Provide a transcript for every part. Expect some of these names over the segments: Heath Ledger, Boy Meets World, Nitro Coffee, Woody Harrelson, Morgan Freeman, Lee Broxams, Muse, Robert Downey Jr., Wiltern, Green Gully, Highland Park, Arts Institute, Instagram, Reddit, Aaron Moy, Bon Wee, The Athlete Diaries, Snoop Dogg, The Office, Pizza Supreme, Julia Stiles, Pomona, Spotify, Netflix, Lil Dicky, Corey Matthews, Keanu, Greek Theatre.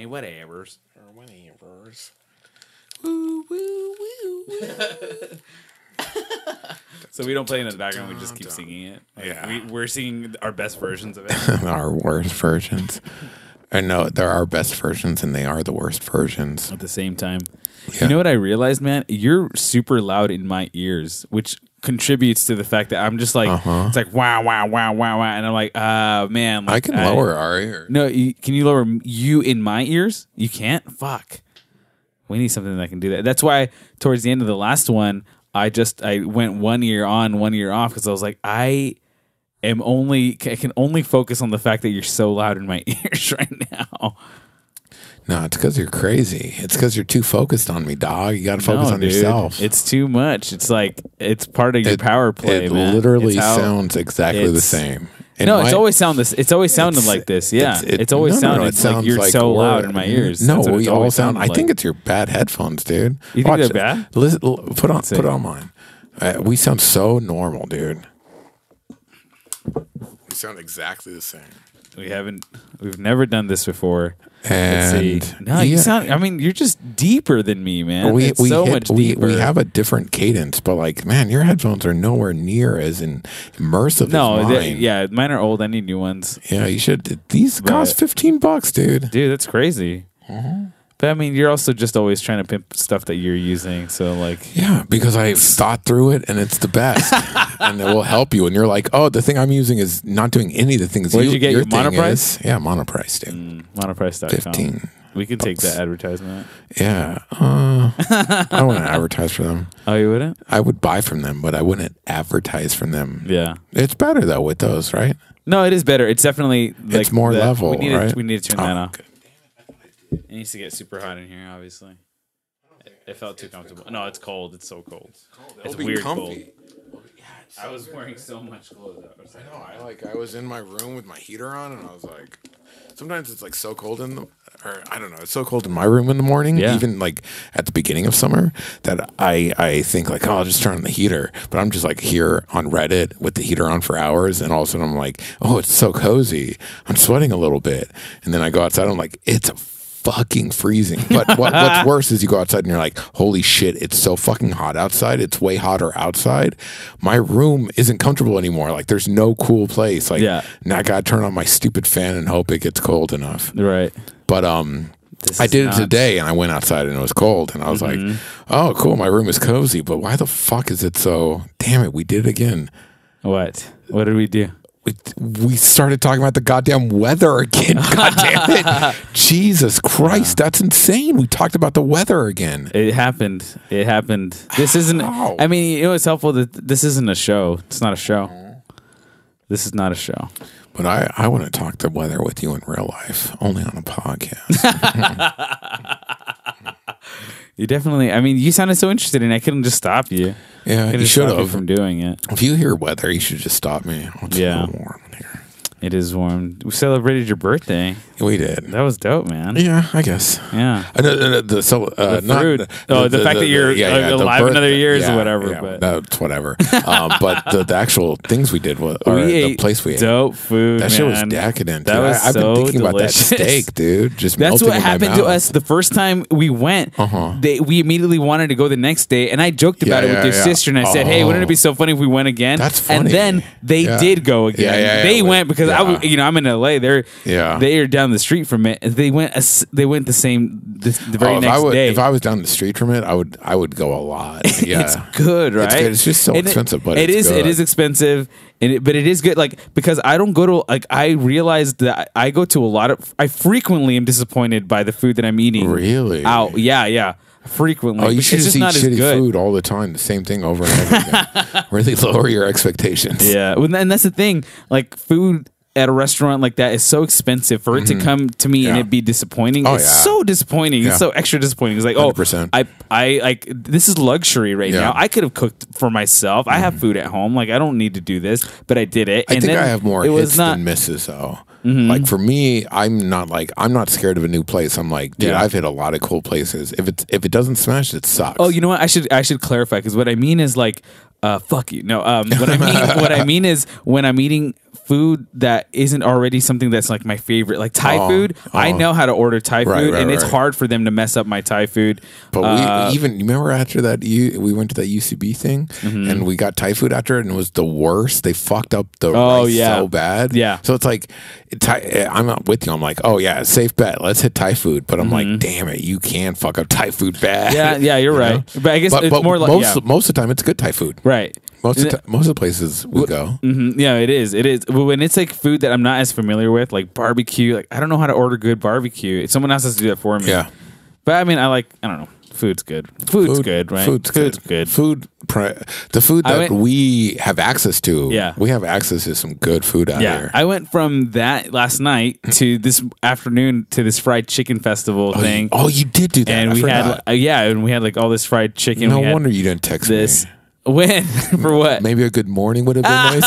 Hey, whatevers. Or whatevers. Woo, woo, woo, woo. So we don't play it in the background. We just keep singing it. Like, yeah. We're singing our best versions of it. Our worst versions. I know there are best versions and they are the worst versions at the same time. Yeah. You know what I realized, man? You're super loud in my ears, which contributes to the fact that I'm just like, it's like, wow, wow, wow, wow, wow. And I'm like, man. Like, I can lower our ears. No, can you lower you in my ears? You can't? Fuck. We need something that can do that. That's why towards the end of the last one, I went one ear on, one ear off, because I was like, I can only focus on the fact that you're so loud in my ears right now. No, it's because you're crazy. It's because you're too focused on me, dog. You got to focus on yourself. It's too much. It's like, it's part of your power play. It literally sounds exactly the same. It's always sounded like this. Yeah, it's always sounded like you're so loud in my ears. No, we all sound. I think it's your bad headphones, dude. You think they're bad? Listen, put on mine. We sound so normal, dude. We sound exactly the same. We've never done this before. And let's see. No, you sound. I mean, you're just deeper than me, man. We have a different cadence, but like, man, your headphones are nowhere near as immersive. No, as mine. Yeah, mine are old. I need new ones. Yeah, you should. These cost $15, dude. Dude, that's crazy. Mm-hmm. But I mean, you're also just always trying to pimp stuff that you're using. So like, yeah, because I thought through it and it's the best, and it will help you. And you're like, oh, the thing I'm using is not doing any of the things. Where did you get your Monoprice? Yeah, Monoprice, dude. Monoprice.com. $15. We can take that advertisement. Yeah, I wouldn't advertise for them. Oh, you wouldn't? I would buy from them, but I wouldn't advertise from them. Yeah, it's better though with those, right? No, it is better. It's definitely like it's more level. We need to turn that off. It needs to get super hot in here, obviously. It felt too comfortable. No, it's cold. It's so cold. It's weird cold. I was wearing so much clothes. I know. I was in my room with my heater on, and I was like, sometimes it's like so cold it's so cold in my room in the morning, even like at the beginning of summer, that I think like, oh, I'll just turn on the heater. But I'm just like here on Reddit with the heater on for hours, and all of a sudden I'm like, oh, it's so cozy. I'm sweating a little bit. And then I go outside, I'm like, it's a fucking freezing. But what's worse is you go outside and you're like, holy shit, it's so fucking hot outside. It's way hotter outside. My room isn't comfortable anymore. Like, there's no cool place. Like, now I gotta turn on my stupid fan and hope it gets cold enough. Right. But I did it today, and I went outside and it was cold, and I was like, oh cool, my room is cozy, but why the fuck is it so? Damn it, we did it again. What did we do? We started talking about the goddamn weather again. God damn it. Jesus Christ. That's insane. We talked about the weather again. It happened. This isn't, I mean, you know, it's helpful that this isn't a show. It's not a show. This is not a show. But I want to talk the weather with you in real life, only on a podcast. You definitely, I mean, you sounded so interested and I couldn't just stop you. Yeah, you should have from doing it. If you hear weather, you should just stop me. It's warm in here. It is warm. We celebrated your birthday. We did. That was dope, man. Yeah, I guess. Yeah. The fact that you're alive another year is whatever. Yeah, but that's whatever. But the actual things we did was the place we ate. Dope food. That shit was decadent. That was so I've been thinking delicious. About that steak, dude. Just that's what happened to us the first time we went. We immediately wanted to go the next day, and I joked about it with your sister, and I said, "Hey, wouldn't it be so funny if we went again?" That's funny. And then they did go again. They went because. I'm in LA. They are down the street from it. They went the same the very next day. If I was down the street from it, I would go a lot. Yeah, it's good, right? It's just so expensive, but it's good. It is expensive, but it is good. Like because I don't go to I realized that I go to a lot of. I frequently am disappointed by the food that I'm eating. Really? Out? Yeah. Frequently. Oh, you should just eat shitty food all the time, the same thing over and over again. Really lower your expectations. Yeah, and that's the thing. Like food at a restaurant like that is so expensive for it to come to me and it be disappointing. Oh, it's so disappointing. Yeah. It's so extra disappointing. It's like, 100%. I like this is luxury right now. I could have cooked for myself. I have food at home. Like I don't need to do this, but I did it. I think I have more hits than misses though. Mm-hmm. Like for me, I'm not scared of a new place. I'm like, dude, I've hit a lot of cool places. If it doesn't smash, it sucks. Oh, you know what? I should clarify because what I mean is like, fuck you. No, what I mean is when I'm eating food that isn't already something that's like my favorite, like Thai food. I know how to order Thai food, and it's hard for them to mess up my Thai food. But we even remember after that we went to that UCB thing, mm-hmm. and we got Thai food after it, and it was the worst. They fucked up the rice so bad. Yeah. So it's like I'm not with you. I'm like, oh yeah, safe bet. Let's hit Thai food. But I'm like, damn it, you can fuck up Thai food bad. Yeah, you're right. But I guess it's more like most of the time it's good Thai food, right? Most of the places we go. Mm-hmm. Yeah, it is. But when it's like food that I'm not as familiar with, like barbecue, like I don't know how to order good barbecue. Someone else has to do that for me. Yeah. But I mean, I don't know. Food's good. Food's good, right? Food's good. The food that we have access to. Yeah. We have access to some good food out here. I went from that last night to this afternoon to this fried chicken festival thing. Oh, you did do that. And we had like all this fried chicken. No wonder you didn't text me. When? For what? Maybe a good morning would have been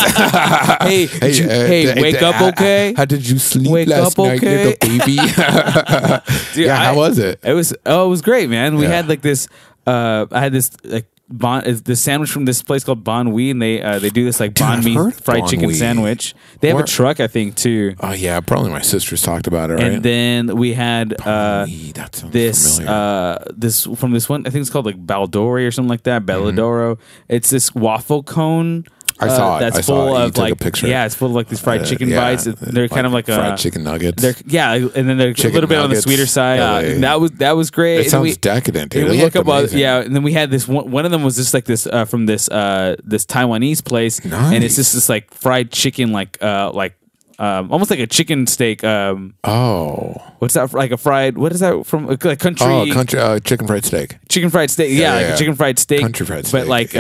nice. Hey, wake up okay? How did you sleep last night, little baby? Dude, how was it? It was great, man. We had like this, I had this like the sandwich from this place called Bon Wee, and they do this like Bánh Mì fried chicken sandwich. They have a truck, I think, too. Oh yeah, probably my sister's talked about it. Right? And then we had this from this one. I think it's called like Baldoria or something like that. Belladoro. Mm-hmm. It's this waffle cone. I saw it. It's full of like these fried chicken bites. They're kind of like fried chicken nuggets. And then they're chicken a little bit nuggets, on the sweeter side. And that was great. It sounds decadent. Dude. We had and then we had this one of them was just like this from this Taiwanese place, nice. And it's just this like fried chicken almost like a chicken steak. What's that? Like a fried? What is that from? Like country? Oh, country chicken fried steak. Chicken fried steak. Yeah. A chicken fried steak. Country fried steak. But like,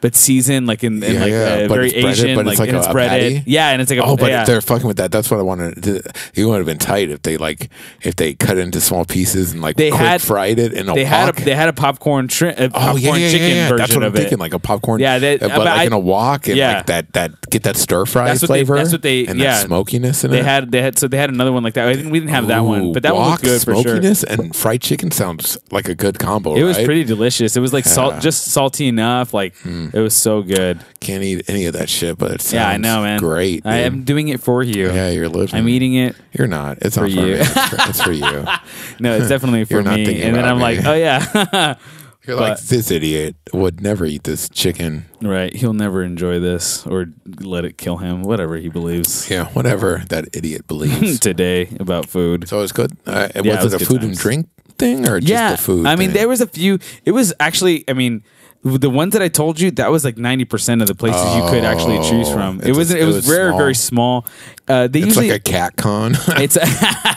but seasoned like in very Asian. But it's like it's breaded. Yeah, and it's like. If they're fucking with that. That's what I wanted. It would have been tight if they cut into small pieces and like fried it in a wok. They had a popcorn chicken version. That's what I'm thinking. Like a popcorn. Yeah, but like in a wok and like that get that stir fry flavor. That's what they. Yeah. Smokiness in it. They had another one like that. I think we didn't have that one, but that one was good for sure. Smokiness and fried chicken sounds like a good combo. It was pretty delicious. It was like just salty enough. Like it was so good. Can't eat any of that shit, but it sounds I know, man. Great. Dude. I am doing it for you. Yeah, you're living. I'm eating it. You're not. It's not for you. It's for you. No, it's definitely for me. And then I'm like, oh yeah. You're like, this idiot would never eat this chicken. Right. He'll never enjoy this or let it kill him, whatever he believes. Yeah, whatever that idiot believes. Today about food. So it was good. Was it a food and drink thing or just the food? I mean, there was a few. It was actually, I mean, the ones that I told you, that was like 90% of the places you could actually choose from. It was very, very small. It's usually like a cat con. It's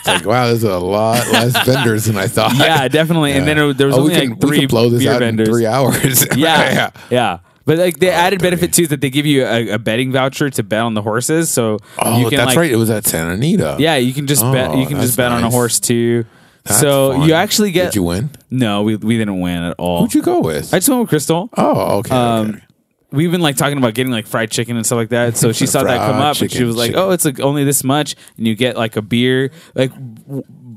like, wow, there's a lot less vendors than I thought. Yeah, definitely. Yeah. And then there was only like three blow this beer out vendors. In 3 hours. Yeah. But like they added benefit too, that they give you a betting voucher to bet on the horses. So you can, that's like, right. It was at Santa Anita. Yeah, you can just bet. You can just bet on a horse too. That's fun. You actually get. Did you win? No, we didn't win at all. Who'd you go with? I just went with Crystal. Oh, okay. Okay. We've been like talking about getting like fried chicken and stuff like that. So she saw that come up and she was like, "Oh, it's like only this much," and you get like a beer. Like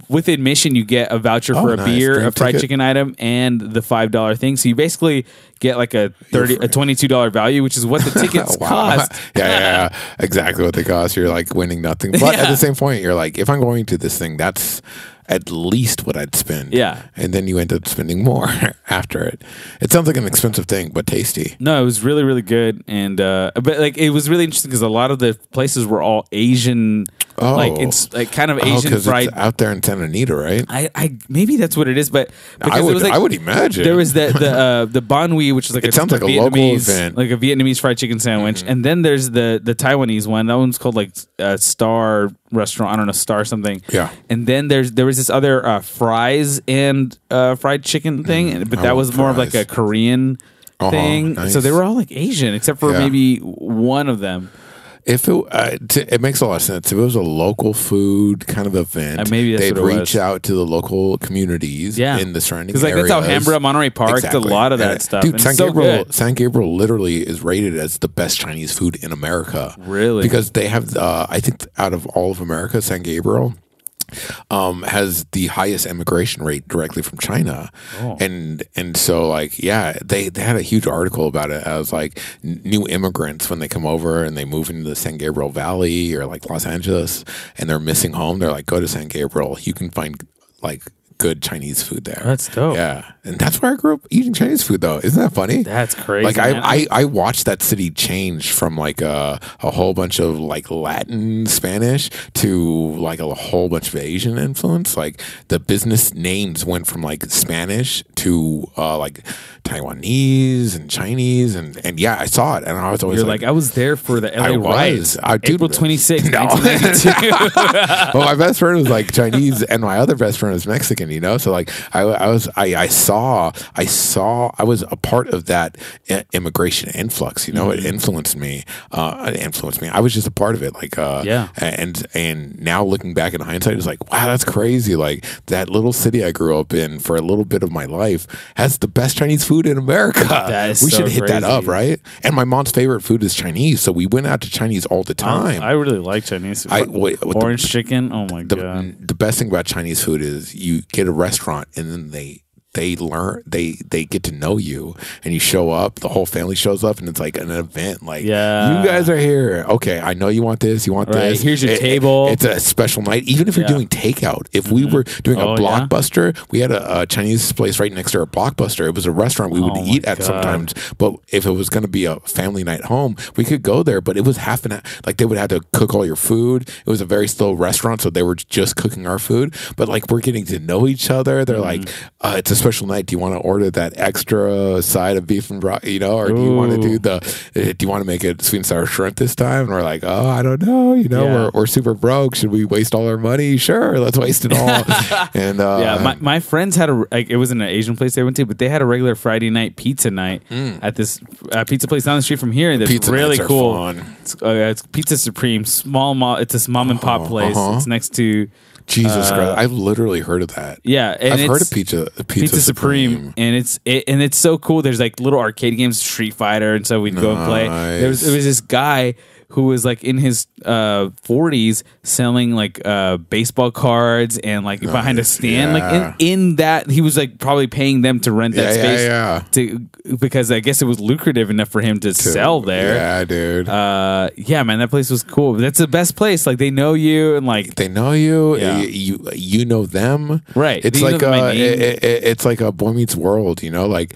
with admission, you get a voucher for a beer, a fried chicken item, and the $5 thing. So you basically get like a $22 value, which is what the tickets cost. Yeah, exactly what they cost. You're like winning nothing, but at the same point, you're like, if I'm going to this thing, that's at least what I'd spend. Yeah. And then you end up spending more after it. It sounds like an expensive thing, but tasty. No, it was really, really good. And, but like, it was really interesting because a lot of the places were all Asian. Oh. Like, it's like kind of Asian fried. It's out there in Santa Anita, right? I maybe that's what it is, but I would imagine. There was the Bon Wee, which is like it sounds like a local event. Like a Vietnamese fried chicken sandwich. Mm-hmm. And then there's the Taiwanese one. That one's called like Star Restaurant. I don't know, Star something. Yeah. And then there was this other fries and fried chicken thing, but that was more of like a Korean thing. Nice. So they were all like Asian, except for maybe one of them. If it it makes a lot of sense. If it was a local food kind of event, maybe they'd reach out to the local communities in the surrounding areas. Because like that's Alhambra, Monterey Park, a lot of that stuff. Dude, San Gabriel literally is rated as the best Chinese food in America. Really? Because they have, I think out of all of America, San Gabriel has the highest immigration rate directly from China. Oh. And so, like, yeah, they had a huge article about it as, like, new immigrants when they come over and they move into the San Gabriel Valley or, like, Los Angeles and they're missing home. They're like, go to San Gabriel. You can find, like, good Chinese food there. That's dope. Yeah. And that's where I grew up eating Chinese food, though. Isn't that funny? That's crazy. Like, I watched that city change from, like, a whole bunch of, like, Latin, Spanish to, like, a whole bunch of Asian influence. Like, the business names went from, like, Spanish to, like, Taiwanese and Chinese. And yeah, I saw it. And I was always I was there for the LA riots. April 26th, 1992. Well, my best friend was, like, Chinese, and my other best friend was Mexican. You know, so like I was a part of that immigration influx. You know, mm-hmm. It influenced me. I was just a part of it. Like, yeah. And now looking back in hindsight, it's like, wow, that's crazy. Like that little city I grew up in for a little bit of my life has the best Chinese food in America. That is that up, right? And my mom's favorite food is Chinese, so we went out to Chinese all the time. I really like Chinese food. Orange chicken. Oh my god. The best thing about Chinese food is you get a restaurant and then they get to know you and you show up, the whole family shows up and it's like an event. Like, yeah, you guys are here. Okay, I know you want this. You want this. Here's your table. It's a special night. Even if you're doing takeout, if we were doing a Blockbuster, we had a Chinese place right next to a Blockbuster. It was a restaurant we would eat at sometimes. But if it was going to be a family night home, we could go there. But it was half an hour. Like, they would have to cook all your food. It was a very slow restaurant, so they were just cooking our food. But, like, we're getting to know each other. They're like, it's a special night. Do you want to order that extra side of beef and broccoli, you know, or do you want to do you want to make it sweet and sour shrimp this time? And we're like, oh, I don't know, you know, we're super broke. Should we waste all our money? Sure, let's waste it all. And my friends had it was in an Asian place they went to, but they had a regular Friday night pizza night at this pizza place down the street from here. That's really cool. Fun. It's Pizza Supreme, it's this mom and pop place. It's next to. Jesus Christ! I've literally heard of that. Yeah, and I've heard of Pizza Supreme, and it's so cool. There's like little arcade games, Street Fighter, and so we'd go and play. There was this guy who was like in his 40s selling like baseball cards and like behind a stand. Like in that, he was like probably paying them to rent that space because I guess it was lucrative enough for him to sell there. Yeah, dude. Yeah, man, that place was cool. That's the best place. Like, they know you and like they know you. Yeah. You know them. Right. It's like it's like a Boy Meets World. You know, like.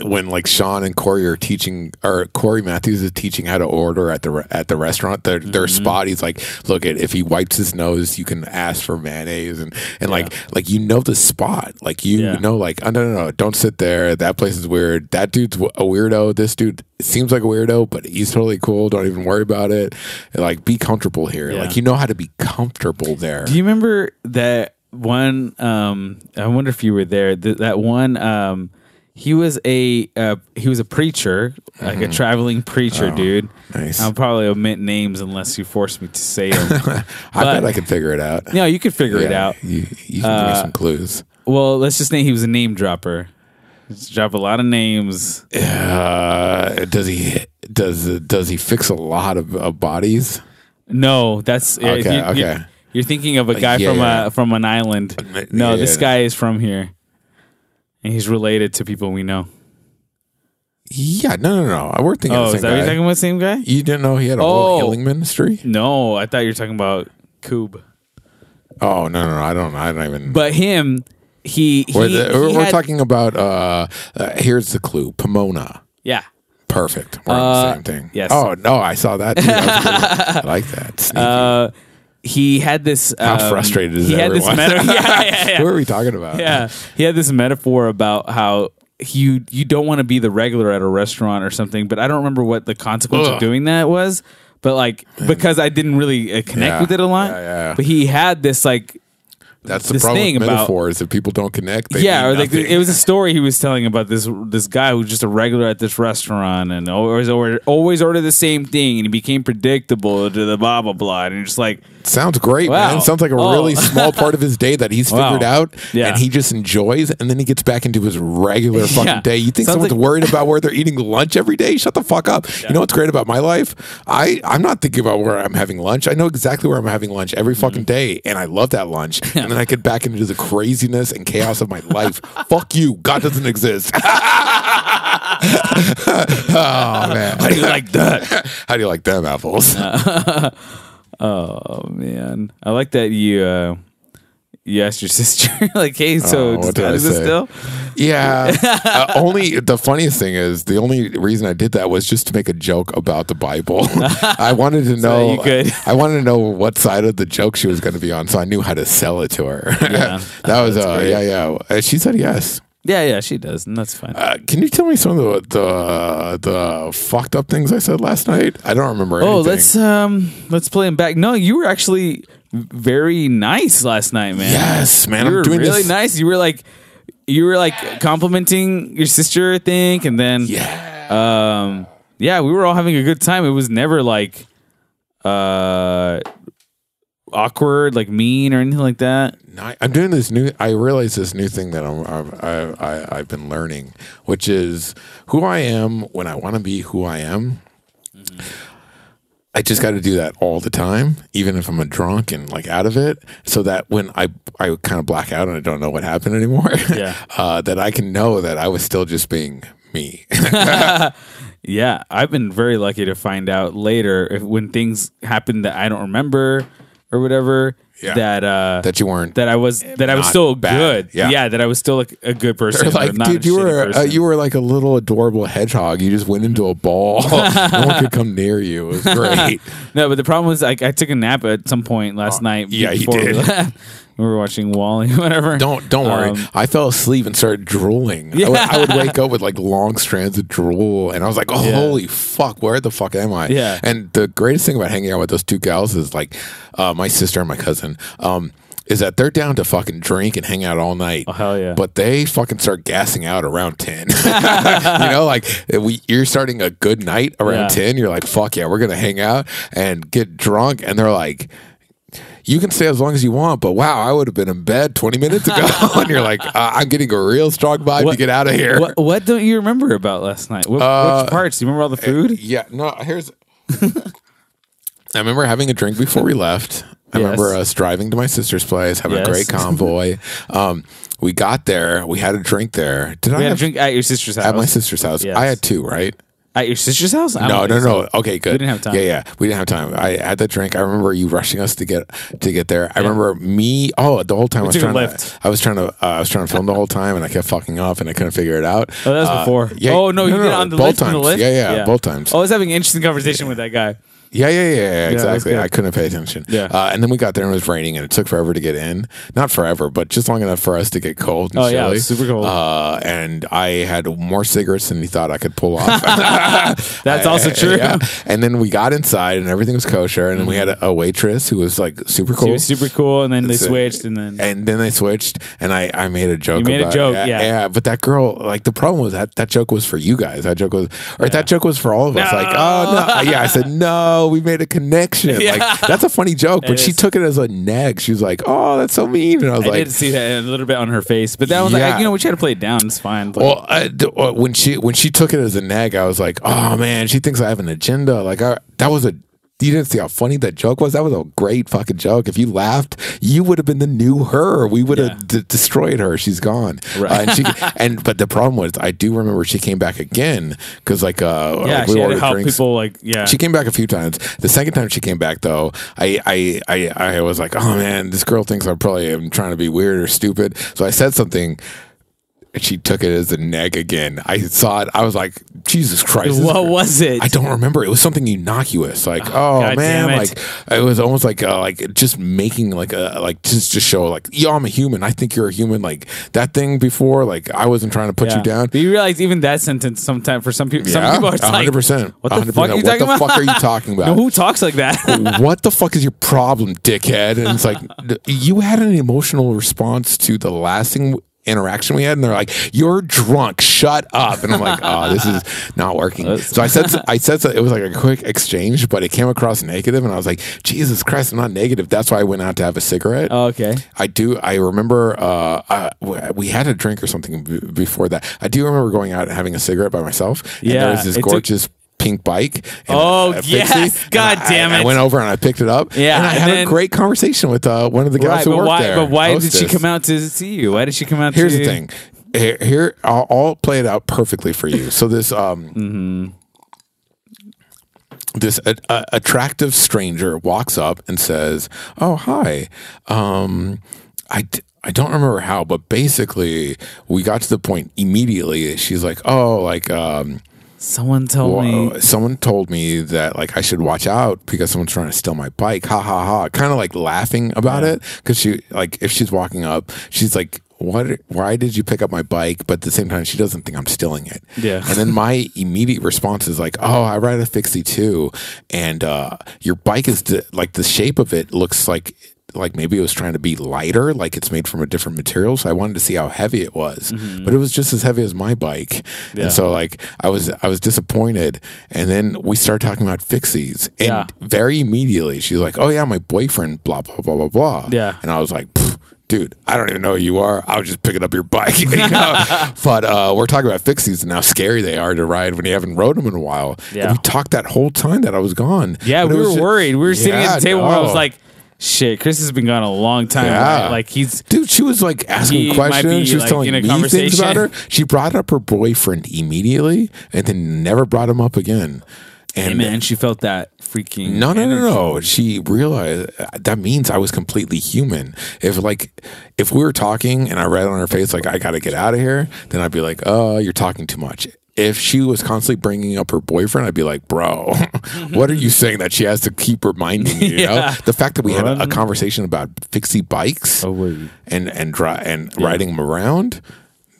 When like Sean and Corey are teaching, or Corey Matthews is teaching how to order at the restaurant, their spot, he's like, look, if he wipes his nose, you can ask for mayonnaise and like you know the spot, like you know, like, oh, no, don't sit there. That place is weird. That dude's a weirdo. This dude seems like a weirdo, but he's totally cool. Don't even worry about it. And, like, be comfortable here. Yeah. Like, you know how to be comfortable there. Do you remember that one? I wonder if you were there. That one. He was a preacher, like a traveling preacher, dude. Nice. I'll probably omit names unless you force me to say them. I bet I can figure it out. No, you can figure it out. You can give me some clues. Well, let's just say he was a name dropper. Just drop a lot of names. Does he fix a lot of bodies? No, that's okay. You're thinking of a guy from an island. No, this guy is from here. And he's related to people we know. Yeah, no. We're thinking the same guy. Are you talking about the same guy? You didn't know he had a whole healing ministry? No, I thought you were talking about Coob. Oh, no. I don't even. But him, we're talking about, here's the clue, Pomona. Yeah. Perfect. We're on the same thing. Yes. Oh, no, I saw that too. I like that. Sneaky. He had this. How frustrated is everyone? What were we talking about? Yeah, he had this metaphor about how you don't want to be the regular at a restaurant or something. But I don't remember what the consequence of doing that was. But like, because I didn't really connect with it a lot. But he had this like That's the problem with metaphors. If people don't connect, it was a story he was telling about this guy who's just a regular at this restaurant and always ordered the same thing, and he became predictable to the blah blah blah. And you're just like, sounds great, wow, man. Sounds like a really small part of his day that he's figured out, and he just enjoys, and then he gets back into his regular fucking day. You think someone's worried about where they're eating lunch every day? Shut the fuck up. Yeah. You know what's great about my life? I'm not thinking about where I'm having lunch. I know exactly where I'm having lunch every fucking day, and I love that lunch. And then I get back into the craziness and chaos of my life. Fuck you. God doesn't exist. Oh, man. How do you like that? How do you like them apples? Oh, man. I like that you asked your sister, like, hey, so is this still? Yeah. Only the funniest thing is the only reason I did that was just to make a joke about the Bible. I wanted to know. I wanted to know what side of the joke she was going to be on, so I knew how to sell it to her. Yeah, she said yes. Yeah, she does, and that's fine. Can you tell me some of the fucked up things I said last night? I don't remember anything. Oh, let's play them back. No, you were actually very nice last night, man. Yes, man. You were doing really nice. You were like complimenting your sister, I think, and then we were all having a good time. It was never like awkward, like mean or anything like that. I'm doing this new. I realize this new thing that I've been learning, which is who I am when I want to be who I am. Mm-hmm. I just got to do that all the time, even if I'm a drunk and like out of it, so that when I kind of black out and I don't know what happened anymore, that I can know that I was still just being me. Yeah, I've been very lucky to find out later when things happen that I don't remember or whatever. Yeah. That you weren't. That I was still bad. Good. Yeah, that I was still like a good person. Like, not dude, you were like a little adorable hedgehog. You just went into a ball. No one could come near you. It was great. No, but the problem was I took a nap at some point last night. Yeah, you did. We were watching Wall-E, whatever. Don't worry. I fell asleep and started drooling. Yeah. I would wake up with like long strands of drool, and I was like, "Oh, holy fuck! Where the fuck am I?" Yeah. And the greatest thing about hanging out with those two gals is like my sister and my cousin. Is that they're down to fucking drink and hang out all night. Oh, hell yeah. But they fucking start gassing out around 10. You know, like you're starting a good night around 10. You're like, fuck yeah, we're gonna hang out and get drunk, and they're like, you can stay as long as you want, but wow, I would have been in bed 20 minutes ago. And you're like, I'm getting a real strong vibe to get out of here. What don't you remember about last night? Which parts? Do you remember all the food? I remember having a drink before we left. I remember us driving to my sister's place, having a great convoy. We got there. We had a drink there. Did we have a drink at your sister's house? At my sister's house. Yes. I had two, right? At your sister's house? No. Okay, good. We didn't have time. Yeah. We didn't have time. I had that drink. I remember you rushing us to get there. I remember me. Oh, the whole time I was trying to film the whole time, and I kept fucking off, and I couldn't figure it out. Oh, that was before. Yeah. Oh no, you did it on the both lift. Times. The lift? Yeah, both times. I was having an interesting conversation with that guy. Yeah, exactly. I couldn't pay attention. Yeah. And then we got there and it was raining and it took forever to get in. Not forever, but just long enough for us to get cold and chilly. Yeah, it was super cold. And I had more cigarettes than he thought I could pull off. That's also true. Yeah. And then we got inside and everything was kosher. And then we had a waitress who was like super cool. She was super cool. And then they switched. And I made a joke. You made a joke. Yeah, but that girl, like the problem was that joke was for you guys. That joke was for all of us. No. Like, oh, no. Yeah, I said, no. We made a connection. Yeah. Like that's a funny joke, but she took it as a nag. She was like, "Oh, that's so mean," and I was like, "I did see that a little bit on her face," but that was like, we tried to play it down. It's fine. But. Well, when she took it as a nag, I was like, "Oh man, she thinks I have an agenda." Like you didn't see how funny that joke was. That was a great fucking joke. If you laughed, you would have been the new her. We would have destroyed her. She's gone. Right. But the problem was, I do remember she came back again because we ordered drinks. People she came back a few times. The second time she came back though, I was like, oh man, this girl thinks I'm probably trying to be weird or stupid. So I said something. and she took it as the neg again. I saw it. I was like, Jesus Christ. What was it? I don't remember. It was something innocuous. Like, oh man, like it was almost like just making like a, like just to show like, yo, I'm a human. I think you're a human. Like that thing before, like I wasn't trying to put you down. Do you realize even that sentence sometimes for some people, are just like, 100%. What the fuck are you talking about? What the fuck are you talking about? No, who talks like that? What the fuck is your problem, dickhead? And it's like, you had an emotional response to the last thing interaction we had, and they're like, "You're drunk, shut up." And I'm like, "Oh, this is not working." So I said it was like a quick exchange, but it came across negative, and I was like, "Jesus Christ, I'm not negative." That's why I went out to have a cigarette. Oh, okay, I do. I remember we had a drink or something before that. I do remember going out and having a cigarette by myself. And yeah, there was this gorgeous pink bike. And yes! God damn it! I went over and I picked it up. Yeah, and I had a great conversation with one of the guys who worked there. But why did she come out to see you? Why did she come out? Here's the thing. Here, I'll play it out perfectly for you. So this this attractive stranger walks up and says, "Oh hi, I don't remember how, but basically we got to the point immediately." She's like, "Oh, like." Someone told me that like I should watch out because someone's trying to steal my bike. Ha ha ha! Kind of like laughing about it because she like if she's walking up, she's like, "What? Why did you pick up my bike?" But at the same time, she doesn't think I'm stealing it. Yeah. And then my immediate response is like, "Oh, I ride a 62, and your bike is like the shape of it looks like." Like maybe it was trying to be lighter, like it's made from a different material. So I wanted to see how heavy it was, but it was just as heavy as my bike. Yeah. And so like I was disappointed. And then we started talking about fixies, and very immediately she's like, "Oh yeah, my boyfriend, blah blah blah blah blah." Yeah. And I was like, "Dude, I don't even know who you are. I was just picking up your bike." You know? But we're talking about fixies and how scary they are to ride when you haven't rode them in a while. Yeah. And we talked that whole time that I was gone. Yeah, we were worried. We were sitting at the table where I was like, shit, Chris has been gone a long time. Yeah. Right? Like dude, she was like asking questions. She was like, telling me things about her. She brought up her boyfriend immediately and then never brought him up again. And hey man, she felt that freaking energy. She realized that means I was completely human. If we were talking and I read on her face like I got to get out of here, then I'd be like, "Oh, you're talking too much." If she was constantly bringing up her boyfriend, I'd be like, "Bro, what are you saying that she has to keep reminding you?" You know, the fact that we had a conversation about fixie bikes and riding them around.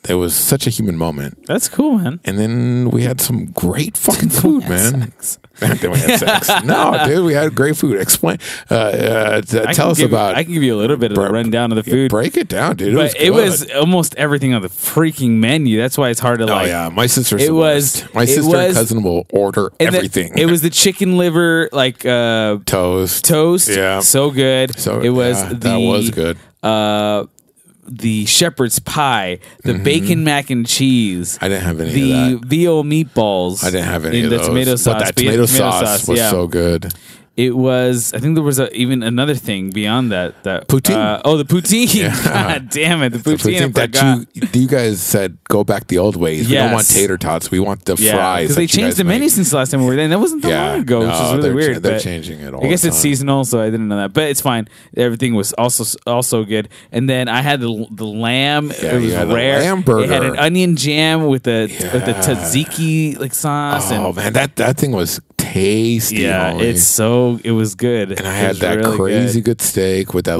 It was such a human moment. That's cool, man. And then we had some great fucking food, man. Then we had sex. No, dude, we had great food. Explain. Tell us about. I can give you a little bit of a rundown of the food. Break it down, dude. But it was almost everything on the freaking menu. That's why it's hard to like. Oh yeah, my sister and cousin will order everything. It was the chicken liver, like toast. Toast. Yeah, so good. So it was. Yeah, that was good. The shepherd's pie, the bacon mac and cheese. I didn't have any of that. The veal meatballs. I didn't have any of those. But that tomato sauce was so good. It was, I think there was even another thing beyond that. Poutine. The poutine. Yeah. God damn it. The poutine that you guys said, go back the old ways. Yes. We don't want tater tots. We want the fries. Because they changed the menu since the last time we were there. And that wasn't that long ago, which is really weird. They're changing it all. I guess it's seasonal, so I didn't know that. But it's fine. Everything was also good. And then I had the lamb. Yeah, it was rare. The lamb burger. It had an onion jam with the tzatziki like sauce. Oh, and man. That thing was tasty. Yeah, Holly. It was good. And I had that really crazy good steak with that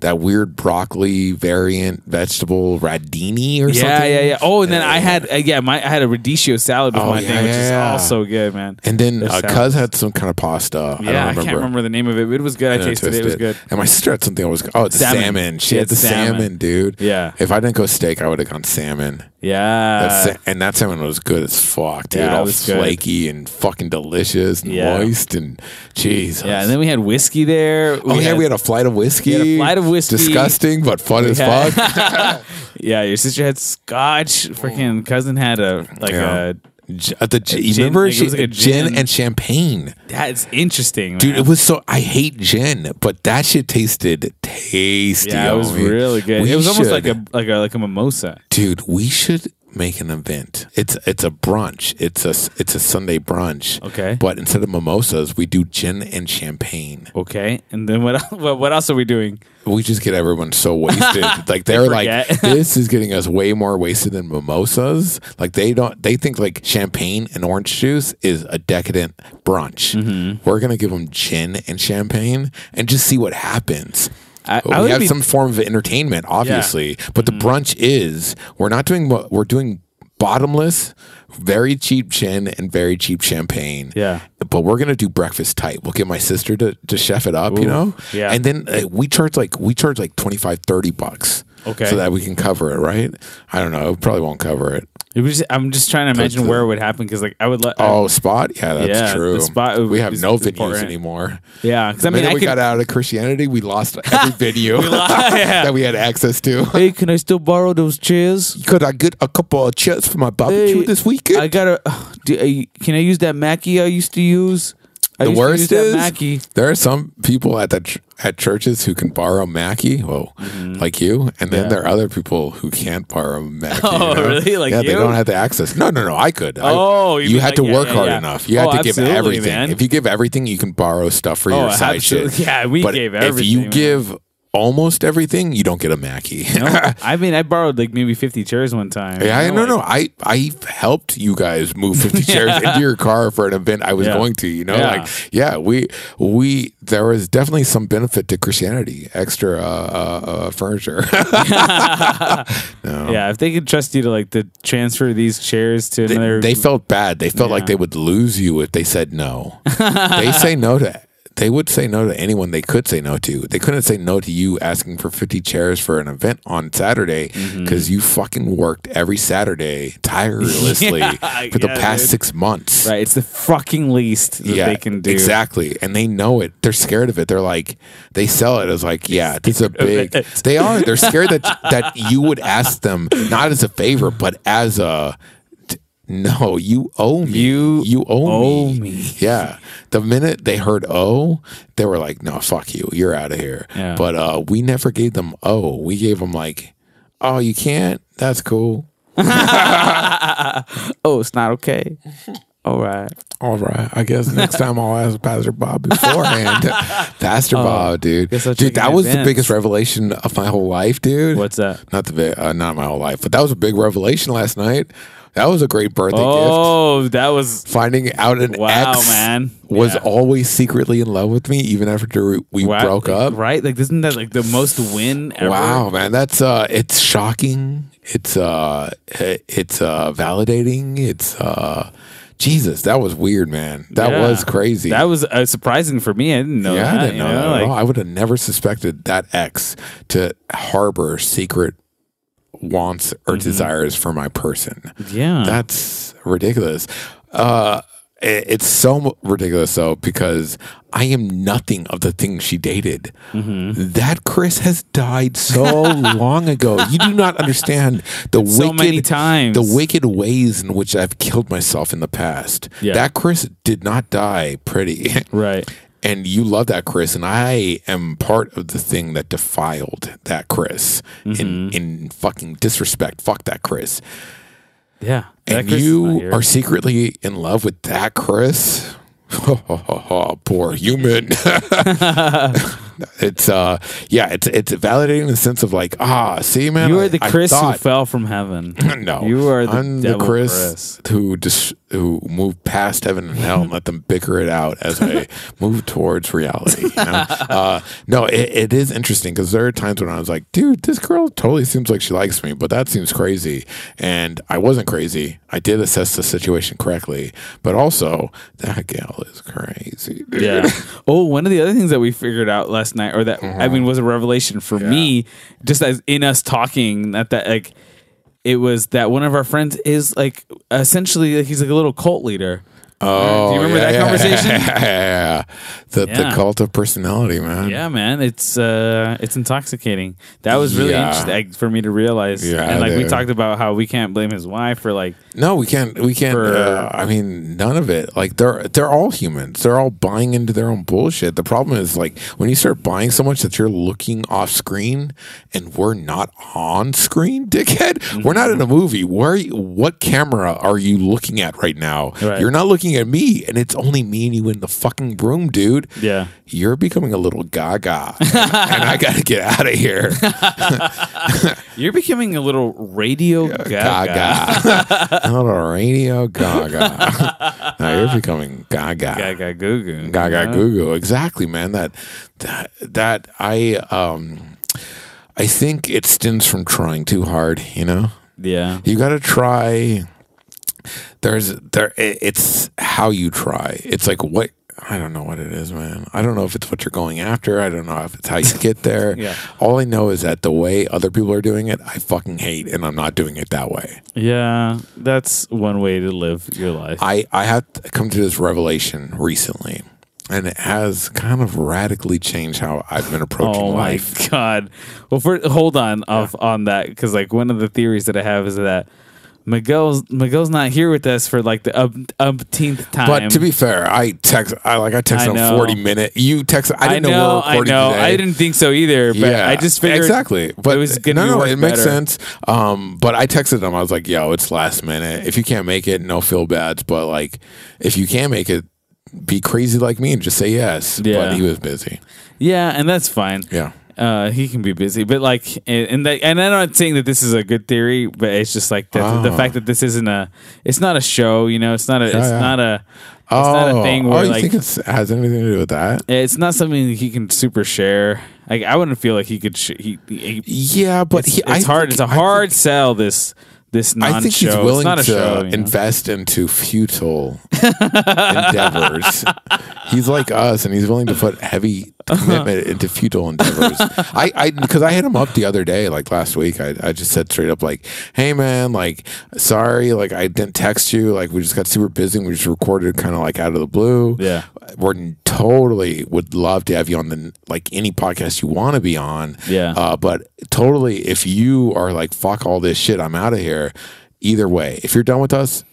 that weird broccoli variant vegetable radini or something. Yeah. Oh, and then I had I had a radicchio salad with my thing, which is also good, man. And then Cuz had some kind of pasta. Yeah, I can't remember the name of it, but it was good. I tasted it. It was good. And my sister had something. I was it's salmon. She had the salmon, dude. Yeah. If I didn't go steak, I would have gone salmon. Yeah. And that salmon was good as fuck, dude. Yeah, all flaky and fucking delicious and moist and cheese. Yeah, and then we had whiskey there. We had a flight of whiskey. Disgusting, but fun as fuck. Yeah, your sister had scotch. Freaking cousin had gin and champagne. That's interesting, man. Dude. It was I hate gin, but that shit tasted tasty. Yeah, it was really good. Almost like a mimosa, dude. We should make an event. It's a brunch. It's a Sunday brunch. Okay, but instead of mimosas, we do gin and champagne. Okay, and then what else are we doing? We just get everyone so wasted. Like they're like, this is getting us way more wasted than mimosas. Like they think like champagne and orange juice is a decadent brunch. Mm-hmm. We're going to give them gin and champagne and just see what happens. We have some form of entertainment, obviously, yeah. But the brunch is, we're doing bottomless, very cheap gin and very cheap champagne. Yeah. But we're going to do breakfast tight. We'll get my sister to chef it up, ooh, you know? Yeah. And then we charge like $25-$30. Okay. So that we can cover it, right? I don't know. It probably won't cover it. I'm just trying to imagine where it would happen because, like, I would let. Oh, spot? Yeah, that's true. The spot we have no venues anymore. Yeah, because I mean, we got out of Christianity. We lost every venue that we had access to. Hey, can I still borrow those chairs? Could I get a couple of chairs for my barbecue this weekend? I gotta. Can I use that Mackie I used to use? The worst is there are some people at churches who can borrow Mackie, like you, and then there are other people who can't borrow Mackie. Oh, you know? Really? Like you? They don't have the access. No, I could. Oh, you had to work hard enough. You had to give everything. Man. If you give everything, you can borrow stuff for your side shit. Yeah, we gave everything. If you give almost everything, you don't get a Mackie. No, I mean, I borrowed like maybe 50 chairs one time. Yeah, I helped you guys move 50 chairs into your car for an event I was going to. You know, there was definitely some benefit to Christianity, extra furniture. No. Yeah, if they could trust you to like to transfer these chairs to another, they felt bad. They felt like they would lose you if they said no. They would say no to anyone they could say no to. They couldn't say no to you asking for 50 chairs for an event on Saturday because you fucking worked every Saturday tirelessly for the past 6 months. Right. It's the fucking least that they can do. Exactly. And they know it. They're scared of it. They're like, they sell it as like, yeah, it's a big. They are. They're scared that you would ask them, not as a favor, but as a. No, you owe me. You owe me. Yeah. The minute they heard "oh," they were like, "No, fuck you. You're out of here." Yeah. But we never gave them "oh." We gave them like, "Oh, you can't. That's cool." Oh, it's not okay. All right. I guess next time I'll ask Pastor Bob beforehand. Pastor Bob, dude. Dude, that was the biggest revelation of my whole life, dude. What's that? Not my whole life, but that was a big revelation last night. That was a great birthday gift. Oh, that was... Finding out an ex man. Was always secretly in love with me, even after we broke up. Right? Like, isn't that like the most win ever? Wow, man. That's... it's shocking. It's validating. It's... Jesus, that was weird, man. That was crazy. That was surprising for me. I didn't know that. Yeah, I didn't know that at all. I would have never suspected that ex to harbor secret... wants or desires for my person. Yeah, that's ridiculous. It's so ridiculous though, because I am nothing of the thing she dated. That Chris has died so long ago. You do not understand the wicked ways in which I've killed myself in the past. That Chris did not die pretty. Right. And you love that Chris, and I am part of the thing that defiled that Chris in fucking disrespect. Fuck that Chris. Yeah. And you are secretly in love with that Chris? Poor human. It's it's validating in the sense of like, see, man, you are the Chris who fell from heaven. No, you are the Chris who moved past heaven and hell and let them bicker it out as I move towards reality. You know? No, it is interesting because there are times when I was like, dude, this girl totally seems like she likes me, but that seems crazy. And I wasn't crazy. I did assess the situation correctly, but also that gal is crazy. Dude. Yeah. Oh, one of the other things that we figured out last night, or that I mean was a revelation for me, just as in us talking that like it was that one of our friends is like essentially he's like a little cult leader. Oh, do you remember that conversation? Yeah. The cult of personality, man. Yeah, man, it's intoxicating. That was really interesting for me to realize. Yeah, and like we talked about how we can't blame his wife for like. No, we can't. For, I mean, none of it. Like they're all humans. They're all buying into their own bullshit. The problem is like when you start buying so much that you're looking off screen and we're not on screen, dickhead. We're not in a movie. What camera are you looking at right now? Right. You're not looking looking at me, and it's only me and you in the fucking room, dude. Yeah. You're becoming a little gaga, and I got to get out of here. You're becoming a little radio gaga. A little radio gaga. Now you're becoming gaga. Gaga goo goo. Gaga goo goo. Exactly, man. I think it stems from trying too hard, you know? Yeah. You got to try. It's how you try. It's like what, I don't know what it is, man. I don't know if it's what you're going after. I don't know if it's how you get there. Yeah. All I know is that the way other people are doing it, I fucking hate, and I'm not doing it that way. Yeah. That's one way to live your life. I had come to this revelation recently. And it has kind of radically changed how I've been approaching life. Oh, my God. Well, hold on on that, because, like, one of the theories that I have is that Miguel's not here with us for, like, the umpteenth time. But to be fair, I texted him 40 minutes. You texted. I didn't know we were 40 today. I didn't think so either. But yeah, I just figured exactly. But it was good. No, it makes sense. But I texted him. I was like, "Yo, it's last minute. If you can't make it, no feel bads. But like, if you can make it, be crazy like me and just say yes." Yeah. But he was busy. Yeah, and that's fine. Yeah. He can be busy, but like, and I'm not saying that this is a good theory, but it's just like the fact that this isn't it's not a show, you know, it's not a thing where like, you think it has anything to do with that? It's not something that he can super share. Like, I wouldn't feel like he could. It's a hard sell. This non-show. I think he's willing to invest into futile endeavors. He's like us, and he's willing to put heavy commitment into futile endeavors. Because I hit him up the other day, like last week. I just said straight up, like, "Hey, man, like, sorry, like, I didn't text you. Like, we just got super busy, and we just recorded kind of like out of the blue. Yeah, we're totally would love to have you on the like any podcast you want to be on. Yeah, but totally, if you are like, fuck all this shit, I'm out of here. Either way, if you're done with us,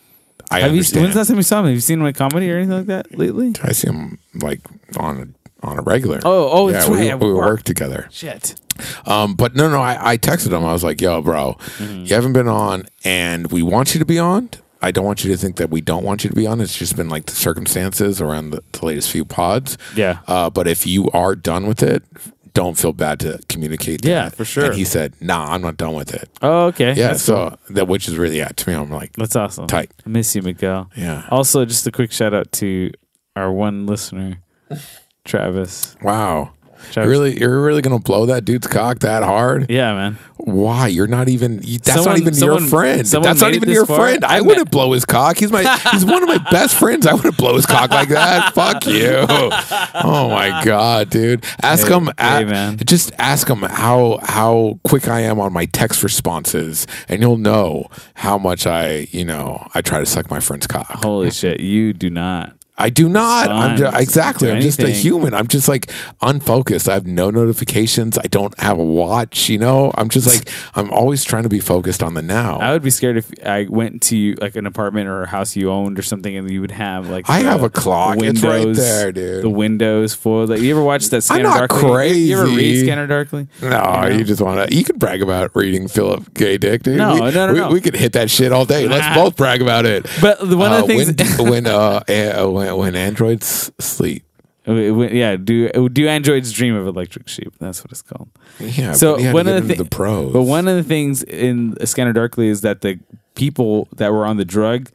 I understand. When's the last time you saw him? Have you seen him in comedy or anything like that lately? I see him like on a regular. Oh, yeah, that's right. We work together. Shit. But no, I texted him. I was like, "Yo, bro, you haven't been on, and we want you to be on. I don't want you to think that we don't want you to be on. It's just been like the circumstances around the latest few pods. Yeah. But if you are done with it, don't feel bad to communicate." Yeah, for sure. And he said, "Nah, I'm not done with it." Oh, okay. Yeah, that's so cool. That which is really to me, I'm like, that's awesome. Tight. I miss you, Miguel. Yeah. Also, just a quick shout out to our one listener, Travis. Wow. You're really gonna blow that dude's cock that hard? Yeah, man. Why? You're not even. That's not even your friend. That's not even your friend. I wouldn't blow his cock. He's one of my best friends. I wouldn't blow his cock like that. Fuck you. Oh my God, dude. Just ask him how quick I am on my text responses, and you'll know how much I try to suck my friend's cock. Holy shit, you do not. I do not. I'm just a human. I'm just like unfocused. I have no notifications. I don't have a watch. You know, I'm just like, I'm always trying to be focused on the now. I would be scared if I went to like an apartment or a house you owned or something, and you would have like, I have a clock. Windows, it's right there, dude. The windows for like, you ever watch that Scanner Darkly? I'm not crazy. You ever read Scanner Darkly? No, you just want to. You could brag about reading Philip K. Dick, dude. No. We could hit that shit all day. Let's both brag about it. But one of the things when androids sleep. Yeah, do androids dream of electric sheep? That's what it's called. Yeah, so one of the things in Scanner Darkly is that the people that were on the drug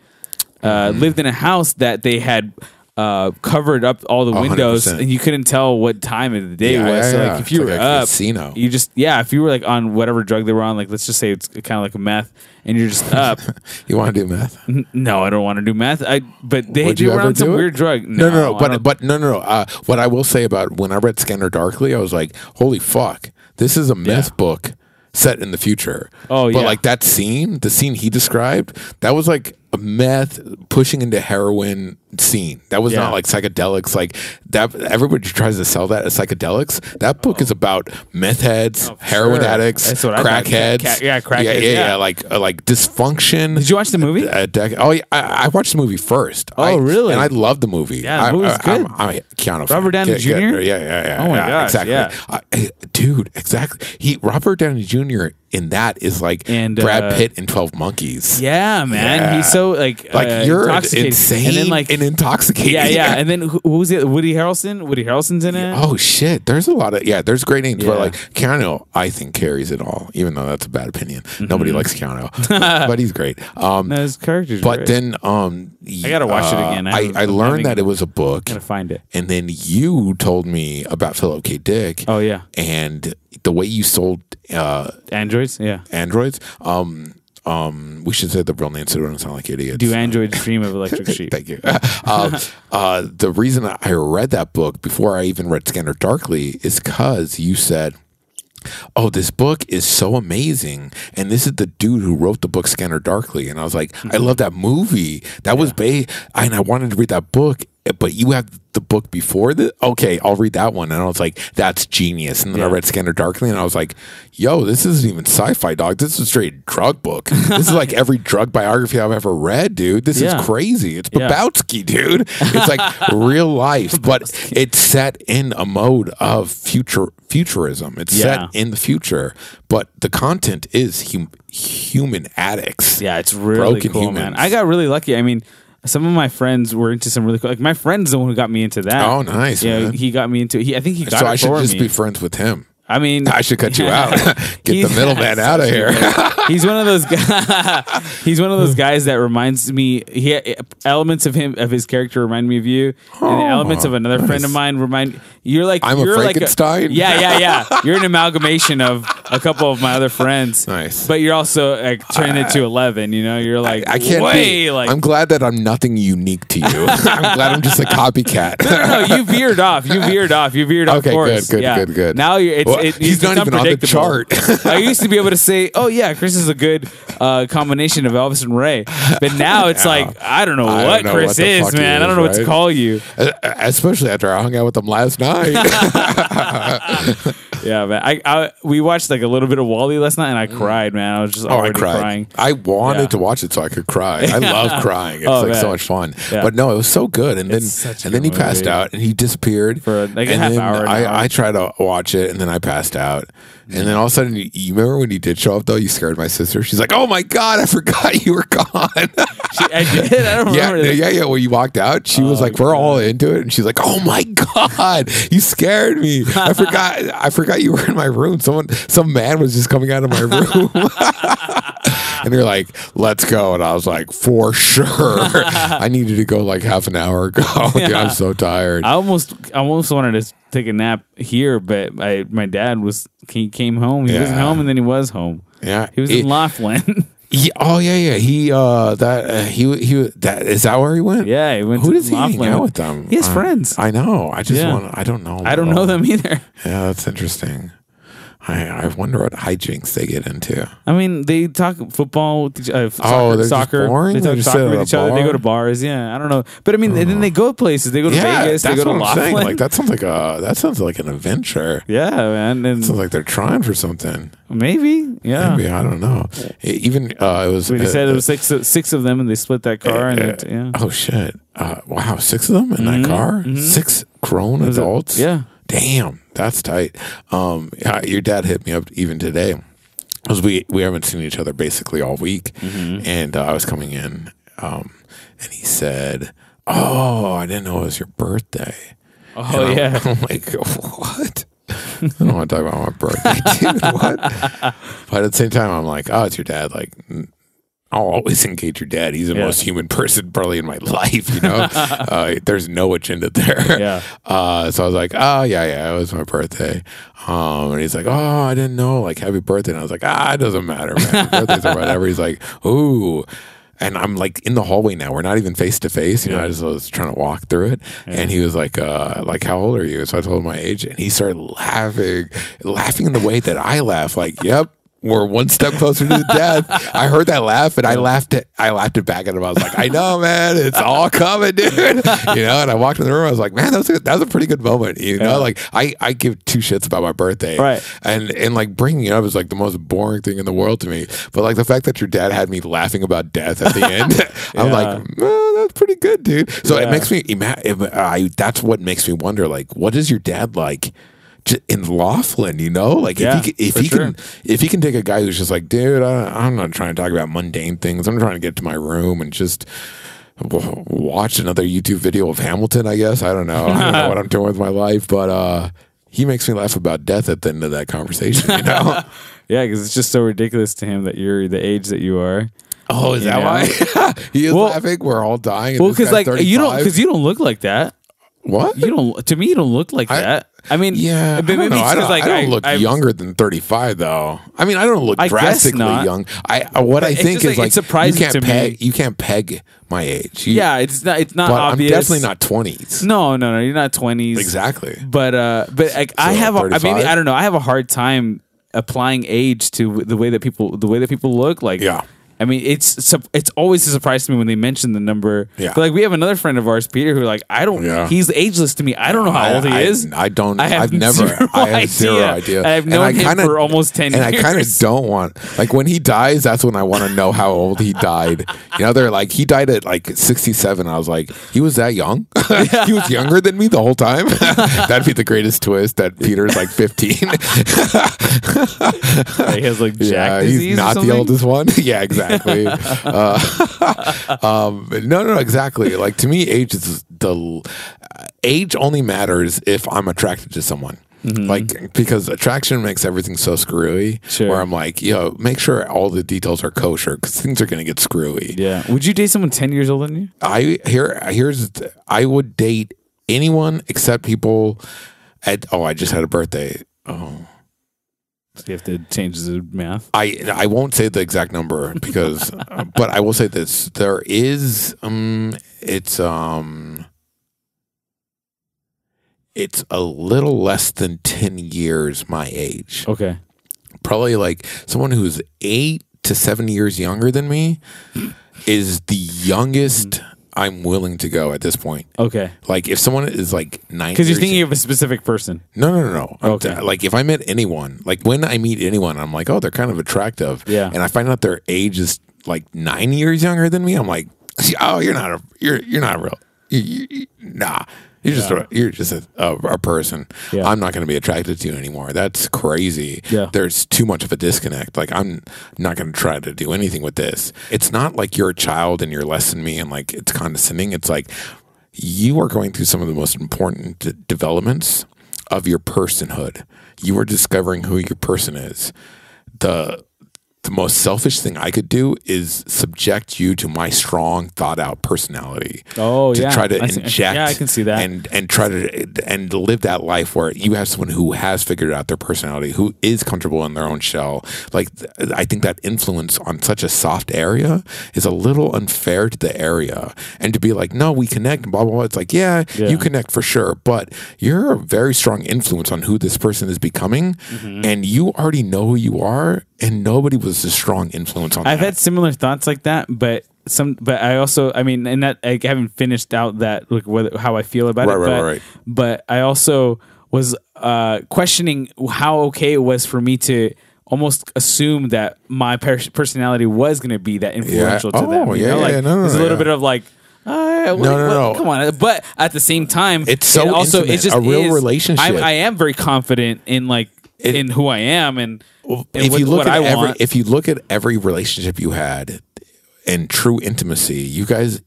lived in a house that they had covered up all the windows, 100%. And you couldn't tell what time of the day it was. So like, if you were like up, casino. You just if you were like on whatever drug they were on, like let's just say it's kind of like a meth, and you're just up. You want to do meth? No, I don't want to do meth. But they do run some weird drug. No. But no. What I will say about when I read Scanner Darkly, I was like, holy fuck, this is a meth book set in the future. Oh, but like that scene, the scene he described, that was like a meth pushing into heroin scene. That was not like psychedelics. Like that, everybody tries to sell that as psychedelics. That book is about meth heads, heroin addicts, crackheads. Crackheads. Yeah. Like dysfunction. Did you watch the movie? I watched the movie first. Oh, really? And I loved the movie. Yeah, it was good. I'm a Keanu fan. Robert Downey Jr. Yeah. Oh my gosh, exactly. Dude, exactly. Robert Downey Jr. in that is like Brad Pitt in 12 Monkeys. Yeah, man. Yeah. He's so like you're insane and then, like, and intoxicating. Yeah, yeah. And then who's it? Woody Harrelson? Woody Harrelson's in it. Oh shit. There's a lot of there's great names, but like Keanu, I think carries it all, even though that's a bad opinion. Mm-hmm. Nobody likes Keanu. But he's great. No, his character's but great. Then I gotta watch it again. I learned that it was a book. Gotta find it. And then you told me about Philip K. Dick. Oh yeah. And the way you sold androids we should say the real name so we don't sound like idiots. Do Androids Dream of Electric Sheep? Thank you. The reason I read that book before I even read Scanner Darkly is because you said, oh, this book is so amazing, and this is the dude who wrote the book Scanner Darkly. And I was like, mm-hmm. I love that movie. That was and I wanted to read that book, but you have the book before the okay, I'll read that one. And I was like, that's genius. And then I read Scanner Darkly and I was like, yo, this isn't even sci-fi, dog. This is a straight drug book. This is like every drug biography I've ever read, dude. This is crazy. It's Babowski, dude. It's like real life, but it's set in a mode of futurism. It's set in the future, but the content is human addicts. Yeah, it's really cool, humans. Man. I got really lucky. I mean, some of my friends were into some really cool. Like my friend's the one who got me into that. Oh, nice! Yeah, man. He got me into. I think he got. So it I should for just me. Be friends with him. I mean, I should cut you out. Get the middleman out of here. He's one of those guys. He's one of those guys that reminds me. He elements of him of his character remind me of you, and elements of another friend of mine remind you're like I'm you're a Frankenstein. Like yeah. You're an amalgamation of a couple of my other friends. Nice, but you're also like turning it to 11. You know, you're like I can't be. Like, I'm glad that I'm nothing unique to you. I'm glad I'm just a copycat. No, you veered off. You veered off. Okay, course. Good. Now you're. He's not even on the chart. I used to be able to say, oh yeah, Chris is a good combination of Elvis and Ray, but now it's like I don't know what Chris is, man. I don't know what to call you, especially after I hung out with him last night. Yeah, man. We watched like a little bit of Wall-E last night, and I cried, man. I was just crying. I wanted to watch it so I could cry. I love crying. It's so much fun. Yeah. But no, it was so good. And then he passed out, and he disappeared for like a half hour. I tried to watch it, and then I passed out. And then all of a sudden, you remember when you did show up, though? You scared my sister. She's like, oh my God, I forgot you were gone. I did. I don't remember. Yeah. When you walked out, she was like, we're all into it. And she's like, oh my God, you scared me. I forgot you were in my room. Some man was just coming out of my room. And they're like, let's go. And I was like, for sure. I needed to go like half an hour ago. Dude, I'm so tired. I almost wanted to take a nap here, but my dad came home. He wasn't home, and then he was home. Yeah, he was in Laughlin. Yeah. Is that where he went? Yeah, he went. Who does he hang out with them? He has friends. I know. I just I don't know. I don't know them either. Yeah, that's interesting. I wonder what hijinks they get into. I mean, they talk football, soccer. Just boring? They talk soccer with each other. They go to bars. Yeah, I don't know. But I mean, then they go places. They go to Vegas. They go to Laughlin. Like that sounds like an adventure. Yeah, man. It sounds like they're trying for something. Maybe. Yeah. Maybe, I don't know. Even it was. They said it was six of them, and they split that car. Oh shit! Wow, six of them in that car. Mm-hmm. Six grown adults. Yeah. Damn, that's tight. Your dad hit me up even today because we haven't seen each other basically all week, and I was coming in, and he said, "Oh, I didn't know it was your birthday." Oh, and I'm like, what? I don't want to talk about my birthday, dude. What? But at the same time, I'm like, oh, it's your dad. Like, I'll always engage your dad. He's the most human person probably in my life, you know? There's no agenda there. Yeah. So I was like, oh, yeah, it was my birthday. And he's like, oh, I didn't know, like, happy birthday. And I was like, it doesn't matter, man. Birthdays or whatever. He's like, ooh. And I'm like in the hallway now. We're not even face to face. You know, I just was trying to walk through it. Yeah. And he was like, how old are you? So I told him my age. And he started laughing in the way that I laugh. Like, yep. We're one step closer to death. I heard that laugh, and I laughed it back at him. I was like, I know, man, it's all coming, dude. You know, and I walked in the room. I was like, man, that was a pretty good moment. You know, like I give two shits about my birthday, right? And like bringing it up is like the most boring thing in the world to me. But like the fact that your dad had me laughing about death at the end, I'm like, man, that's pretty good, dude. So it makes me. That's what makes me wonder. Like, what is your dad like? in Laughlin, you know, like if he can take a guy who's just like, dude, I'm not trying to talk about mundane things. I'm trying to get to my room and just watch another YouTube video of Hamilton, I guess. I don't know what I'm doing with my life, but he makes me laugh about death at the end of that conversation, you know? Yeah, because it's just so ridiculous to him that you're the age that you are. Oh, is that why? He is laughing. We're all dying. Well, because like 35. you don't look like that. What? To me, you don't look like that. I mean, yeah, but I don't know. I don't look younger than 35, though. I mean, I don't look drastically young. You can't peg my age. It's not obvious. I'm definitely not 20s. No, you're not 20s. Exactly. But like, so I don't know. I have a hard time applying age to the way that people look like. Yeah. I mean, it's always a surprise to me when they mention the number. Yeah. But like, we have another friend of ours, Peter, who like he's ageless to me. I don't know how old he is. I have zero idea. I have known him for almost 10 years. And I kind of don't want, like, when he dies, that's when I want to know how old he died. You know, they're like, he died at like 67. I was like, he was that young? He was younger than me the whole time? That'd be the greatest twist, that Peter's like 15. He has like Jack disease. He's not the oldest one. Yeah, exactly. Exactly. Like, to me, age is age only matters if I'm attracted to someone. Mm-hmm. Like, because attraction makes everything so screwy. Sure. Where I'm like, yo, make sure all the details are kosher because things are going to get screwy. Yeah. Would you date someone 10 years older than you? I would date anyone except people at. Oh, I just had a birthday. Oh. You have to change the math. I won't say the exact number because, but I will say this: there is it's a little less than 10 years my age. Okay, probably like someone who's 8 to 7 years younger than me is the youngest. Mm-hmm. I'm willing to go at this point. Okay. Like, if someone is like 9 years. Because you're thinking of a specific person. No. Okay. Like, if I met anyone, like when I meet anyone, I'm like, oh, they're kind of attractive. Yeah. And I find out their age is like 9 years younger than me. I'm like, oh, you're not real. Nah. You're just a person. Yeah. I'm not going to be attracted to you anymore. That's crazy. Yeah. There's too much of a disconnect. Like, I'm not going to try to do anything with this. It's not like you're a child and you're less than me and like it's condescending. It's like you are going through some of the most important developments of your personhood. You are discovering who your person is. The most selfish thing I could do is subject you to my strong, thought-out personality. Oh, yeah. To try to inject. Yeah, I can see that. And try to and live that life where you have someone who has figured out their personality, who is comfortable in their own shell. Like, I think that influence on such a soft area is a little unfair to the area. And to be like, no, we connect, blah, blah, blah. It's like, yeah, you connect for sure. But you're a very strong influence on who this person is becoming. Mm-hmm. And you already know who you are. And nobody was a strong influence on that. I've had similar thoughts like that, but I also, I mean, and that I haven't finished out that, like, how I feel about it. Right. But I also was questioning how okay it was for me to almost assume that my personality was going to be that influential to them. There's a little bit of like. Come on. But at the same time, it's so also intimate, it's just a real relationship. I am very confident in like in who I am and. If you look at every relationship you had and true intimacy, you guys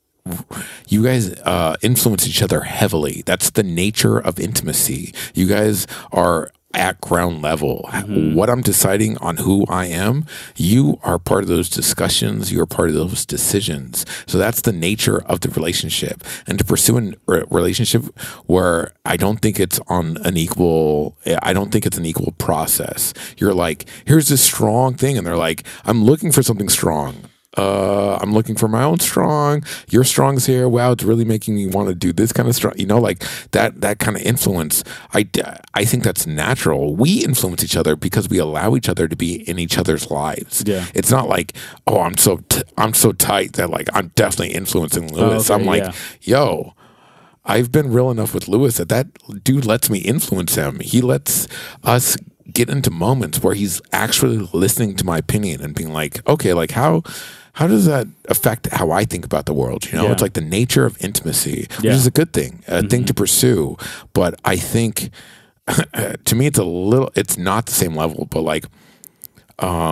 influence each other heavily. That's the nature of intimacy. You guys are at ground level. Mm-hmm. What I'm deciding on who I am, you are part of those discussions. You're part of those decisions. So that's the nature of the relationship. And to pursue a relationship where I don't think it's an equal process. You're like, here's this strong thing. And they're like, I'm looking for something strong. I'm looking for my own strong. Your strong's here. Wow, it's really making me want to do this kind of strong. You know, like that kind of influence. I think that's natural. We influence each other because we allow each other to be in each other's lives. Yeah, it's not like, oh, I'm so tight that like I'm definitely influencing Lewis. Oh, okay, I'm like, yo. I've been real enough with Lewis that dude lets me influence him. He lets us get into moments where he's actually listening to my opinion and being like, okay, like how does that affect how I think about the world? You know, It's like the nature of intimacy, which is a good thing, a thing to pursue. But I think to me, it's not the same level, but like a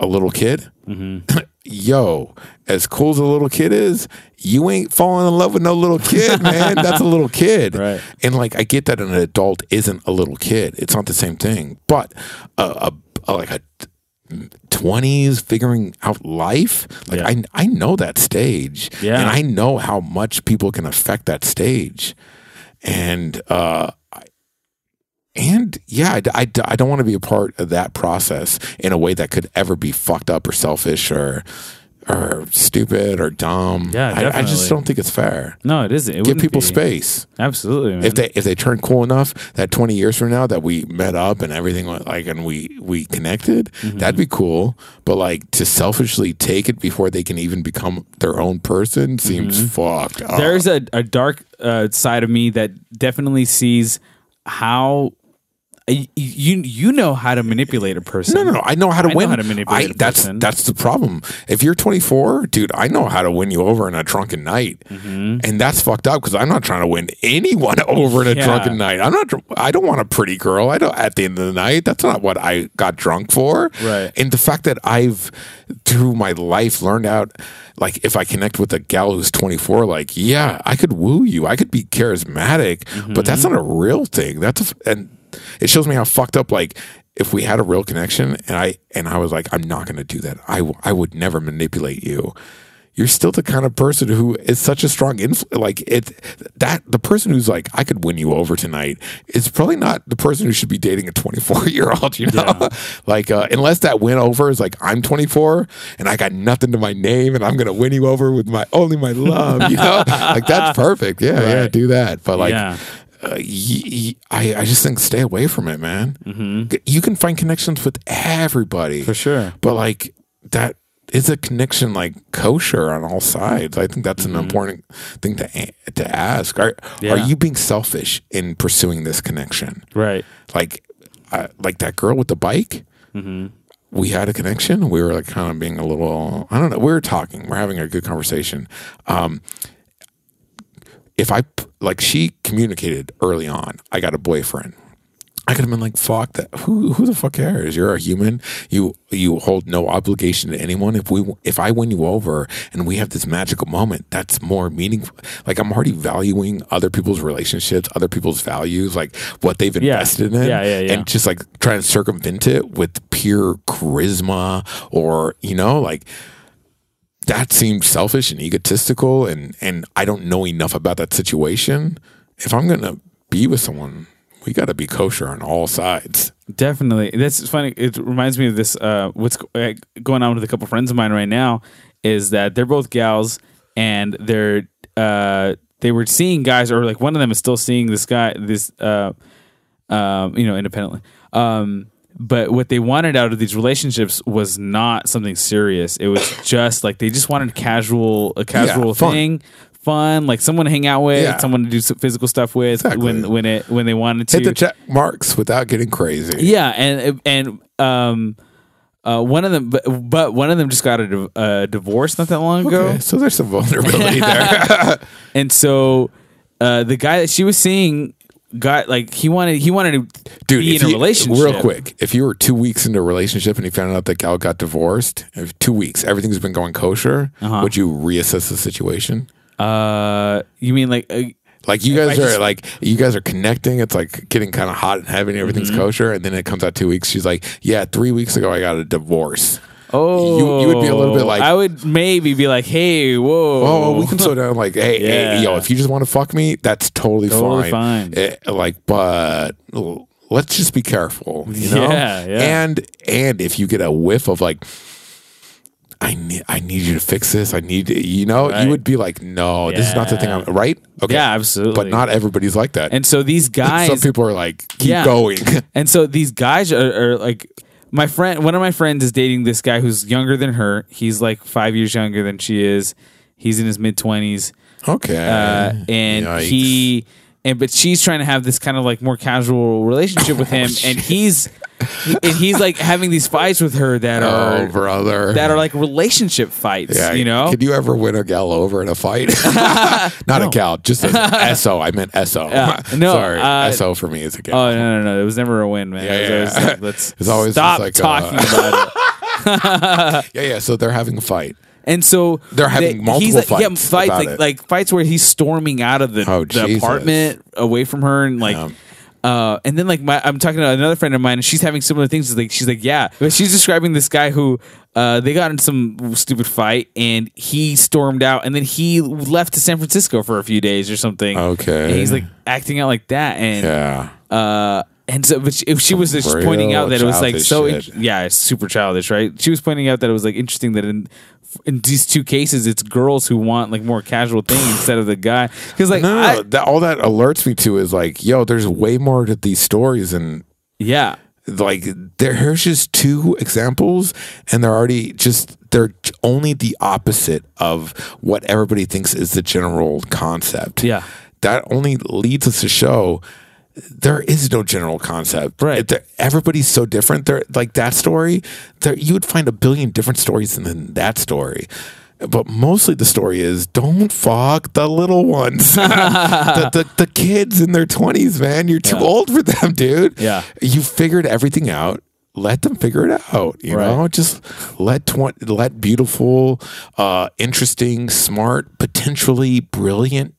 little kid. Mm-hmm. Yo, as cool as a little kid is, you ain't falling in love with no little kid, man. That's a little kid. Right. And like, I get that an adult isn't a little kid. It's not the same thing. But like a 20s figuring out life, like, yeah. I know that stage. Yeah. And I know how much people can affect that stage. And yeah, I don't want to be a part of that process in a way that could ever be fucked up or selfish or stupid or dumb. Yeah, I just don't think it's fair. No, it isn't. Give people space. Absolutely, man. If they turn cool enough that 20 years from now that we met up and everything went like and we connected, mm-hmm. that'd be cool. But like to selfishly take it before they can even become their own person seems mm-hmm. fucked up. There's a dark side of me that definitely sees how. You know how to manipulate a person. No. I know how to win. Know how to manipulate a person. That's the problem. If you're 24, dude, I know how to win you over in a drunken night, mm-hmm. and that's fucked up because I'm not trying to win anyone over in a drunken night. I'm not. I don't want a pretty girl. I don't. At the end of the night, that's not what I got drunk for. Right. And the fact that I've through my life learned out, like if I connect with a gal who's 24, like yeah, I could woo you. I could be charismatic, mm-hmm. but that's not a real thing. It shows me how fucked up, like, if we had a real connection and I was like, I'm not going to do that. I would never manipulate you. You're still the kind of person who is such a strong influence. Like, the person who's like, I could win you over tonight is probably not the person who should be dating a 24-year-old, you know? Yeah. Like, unless that win over is like, I'm 24 and I got nothing to my name and I'm going to win you over with only my love, you know? Like, that's perfect. Yeah, right. Yeah, do that. But, like... Yeah. I just think stay away from it, man. Mm-hmm. You can find connections with everybody. For sure. But like that is a connection like kosher on all sides. I think that's mm-hmm. an important thing to ask. Are you being selfish in pursuing this connection? Right. Like that girl with the bike? Mm-hmm. We had a connection. We were like kind of being a little, I don't know. We were talking. We're having a good conversation. If she communicated early on, I got a boyfriend. I could have been like, fuck that. Who the fuck cares? You're a human. You hold no obligation to anyone. If I win you over and we have this magical moment, that's more meaningful. Like I'm already valuing other people's relationships, other people's values, like what they've invested in. Yeah. And just like trying to circumvent it with pure charisma or, you know, like, that seems selfish and egotistical, and I don't know enough about that situation. If I'm going to be with someone, we got to be kosher on all sides. Definitely. That's funny. It reminds me of this. What's going on with a couple friends of mine right now is that they're both gals, and they were seeing guys, or like one of them is still seeing this guy, you know, independently. But what they wanted out of these relationships was not something serious. It was just like they just wanted a casual thing, fun, like someone to hang out with, someone to do some physical stuff with when they wanted to hit the check marks without getting crazy. Yeah, and one of them, but one of them just got a divorce not that long ago. So there's some vulnerability there. And so the guy that she was seeing. Got like he wanted to be in a relationship. Real quick, if you were 2 weeks into a relationship and you found out that gal got divorced, if 2 weeks everything's been going kosher, would you reassess the situation? You mean like you guys are like you guys are connecting? It's like getting kind of hot and heavy. Everything's kosher, and then it comes out 2 weeks. She's like, yeah, 3 weeks ago I got a divorce. Oh, you would be a little bit like I would maybe be like, hey, whoa, oh, we can slow down. Like, hey, yo, if you just want to fuck me, that's totally fine. But let's just be careful, you know. Yeah. And if you get a whiff of like, I need you to fix this. I need to, you know, right. You would be like, no, this is not the thing. I'm right. Okay. Yeah, absolutely. But not everybody's like that. And so these guys, some people are like, keep going. And so these guys are like. One of my friends is dating this guy who's younger than her. He's like 5 years younger than she is. He's in his mid-20s. Okay. And yikes. But she's trying to have this kind of like more casual relationship with him. And he's and he's like having these fights with her that are that are like relationship fights. Yeah, you know, could you ever win a gal over in a fight? Not a gal, just an SO. I meant SO. No, sorry, SO for me is a gal. Oh no, no, no! It was never a win, man. Yeah, like, let's stop like talking about it. So they're having a fight. And so they're having multiple fights where he's storming out of the apartment away from her, and like and then like I'm talking to another friend of mine, and she's having similar things. But she's describing this guy who they got in some stupid fight, and he stormed out, and then he left to San Francisco for a few days or something. Okay, and he's like acting out like that, and and so, but she was just pointing out that it was like it's super childish, right? She was pointing out that it was like interesting that in these two cases, it's girls who want like more casual thing instead of the guy. Because like all that alerts me to is like, yo, there's way more to these stories, and like there's just two examples, and they're only the opposite of what everybody thinks is the general concept. Yeah, that only leads us to show. There is no general concept, right? Everybody's so different. They're like that story. You would find a billion different stories than that story, but mostly the story is don't fuck the little ones, the kids in their 20s. Man, you're too old for them, dude. Yeah, you figured everything out. Let them figure it out. You know, just let beautiful, interesting, smart, potentially brilliant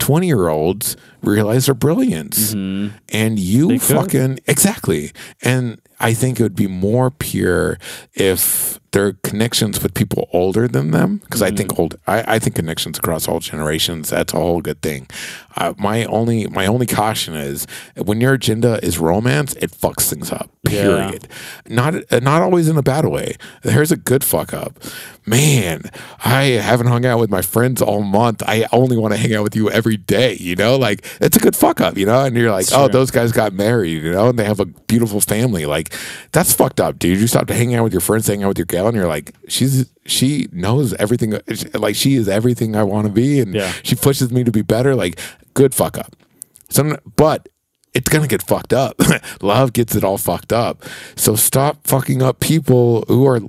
20-year-olds realize their brilliance, and exactly. And I think it would be more pure if their connections with people older than them, because I think connections across all generations, that's a whole good thing. My only caution is when your agenda is romance, it fucks things up. Period. Yeah. Not always in a bad way. There's a good fuck up. Man, I haven't hung out with my friends all month. I only want to hang out with you every day. You know, like it's a good fuck up. You know, and you're like, those guys got married. You know, and they have a beautiful family. Like that's fucked up, dude. You stopped hanging out with your friends, hanging out with your gal, and you're like, she knows everything. Like she is everything I want to be, and she pushes me to be better. Like good fuck up. But it's gonna get fucked up. Love gets it all fucked up. So stop fucking up people who are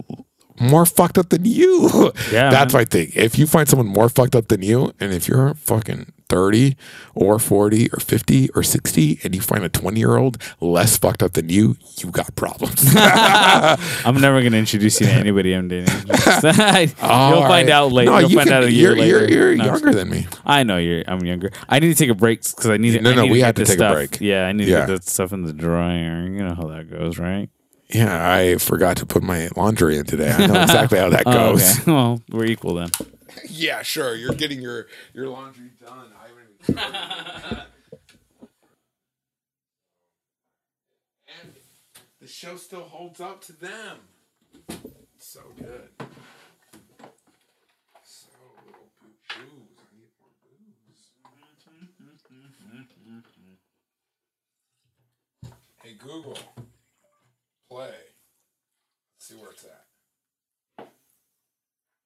more fucked up than you. Yeah, that's my thing. If you find someone more fucked up than you, and if you're fucking 30 or 40 or 50 or 60 and you find a 20-year-old less fucked up than you got problems. I'm never going to introduce you to anybody I'm dating. You'll find out later. No, you'll find out a year later. You're younger than me. I know I'm younger. I need to take a break because I need to. We have to take a break. Yeah, I need to get that stuff in the dryer. You know how that goes, right? Yeah, I forgot to put my laundry in today. I know exactly how that goes. Okay. Well, we're equal then. Yeah, sure. You're getting your laundry done. And the show still holds up to them. It's so good. So little booze. I need more booze. Hey Google, play. Let's see where it's at.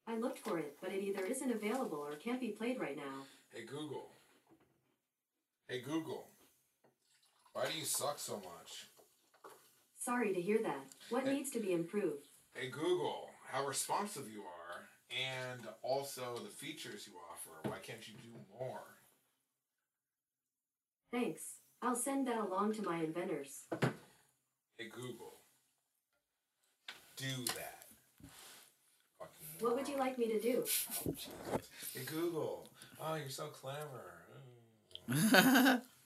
I looked for it, but it either isn't available or can't be played right now. Hey Google. Hey Google, why do you suck so much? Sorry to hear that. What needs to be improved? Hey Google, how responsive you are, and also the features you offer. Why can't you do more? Thanks. I'll send that along to my inventors. Hey Google, do that. What would you like me to do? Oh, Jesus. Hey Google, oh, you're so clever.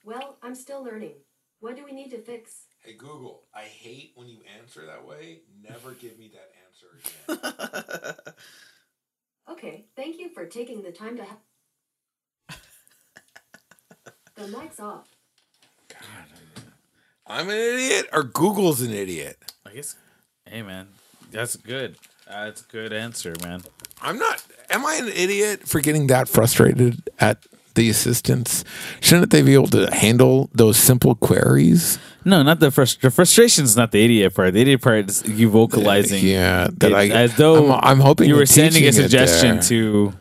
Well, I'm still learning. What do we need to fix? Hey Google, I hate when you answer that way. Never give me that answer again. Okay, thank you for taking the time to The mic's off. God, I'm an idiot, or Google's an idiot. I guess. Hey man, that's good. That's a good answer, man. Am I an idiot for getting that frustrated at the assistants? Shouldn't they be able to handle those simple queries? No, not the frustration's not the idiot part. The idiot part is you vocalizing. Yeah, that I'm hoping you were sending a suggestion to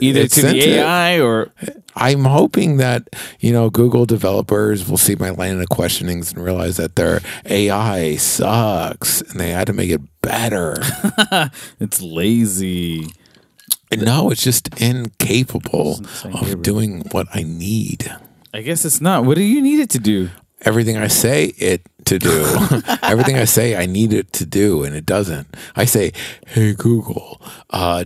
either to the AI or... I'm hoping that, you know, Google developers will see my line of questionings and realize that their AI sucks and they had to make it better. It's lazy. No, it's just incapable of doing what I need. I guess it's not. What do you need it to do? Everything I say it to do. Everything I say I need it to do, and it doesn't. I say, hey, Google,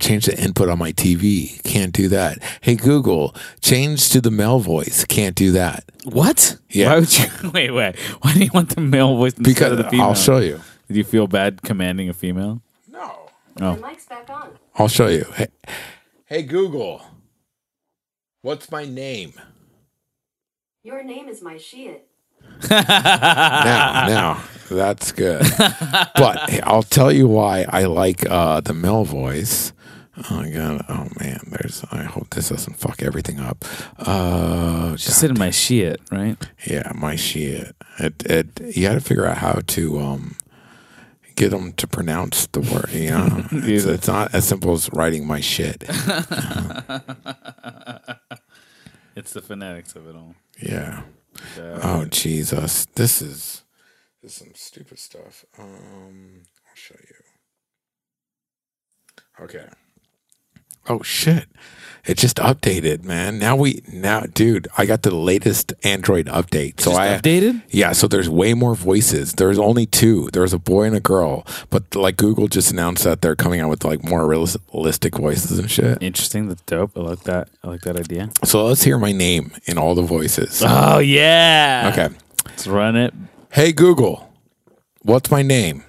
change the input on my TV. Can't do that. Hey, Google, change to the male voice. Can't do that. What? Yeah. Why would you? Wait. Why do you want the male voice instead of the female? I'll show you. Did you feel bad commanding a female? No. Oh. Your mic's back on. I'll show you. Hey, Google, what's my name? Your name is my shit. Now, that's good. But hey, I'll tell you why I like the male voice. Oh my god! Oh man! I hope this doesn't fuck everything up. She said my shit, right? Yeah, my shit. You got to figure out how to get them to pronounce the word. You know, it's not as simple as writing my shit. It's the phonetics of it all. Yeah. Oh Jesus! This is some stupid stuff. I'll show you. Okay. Oh shit! It just updated, man. Now, dude, I got the latest Android update. So I updated. Yeah, so there's way more voices. There's only two. There's a boy and a girl. But like Google just announced that they're coming out with like more realistic voices and shit. Interesting. That's dope. I like that. I like that idea. So let's hear my name in all the voices. Oh yeah. Okay. Let's run it. Hey Google, what's my name?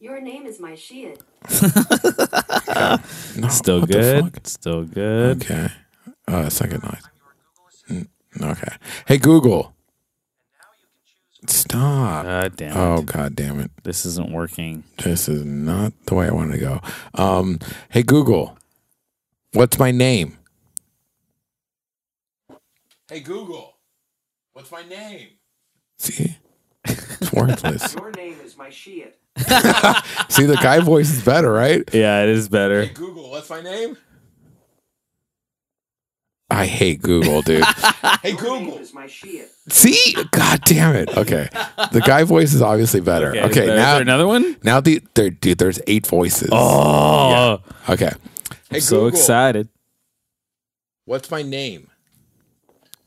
Your name is my shit. Okay. No, still good. Still good. Okay. Second noise. Okay. Hey Google. Stop. Damn it. Oh god damn it. This isn't working. This is not the way I wanted to go. Hey Google. What's my name? Hey Google. What's my name? See? It's worthless. Your name is my shit. See, the guy voice is better, right? Yeah, it is better. Hey, Google, what's my name? I hate Google, dude. Hey, Google. Is my shit. See? God damn it. Okay. The guy voice is obviously better. Okay, now. Is there another one? Now, dude, there's 8 voices. Oh. Yeah. Okay. Hey, I'm so excited. What's my name?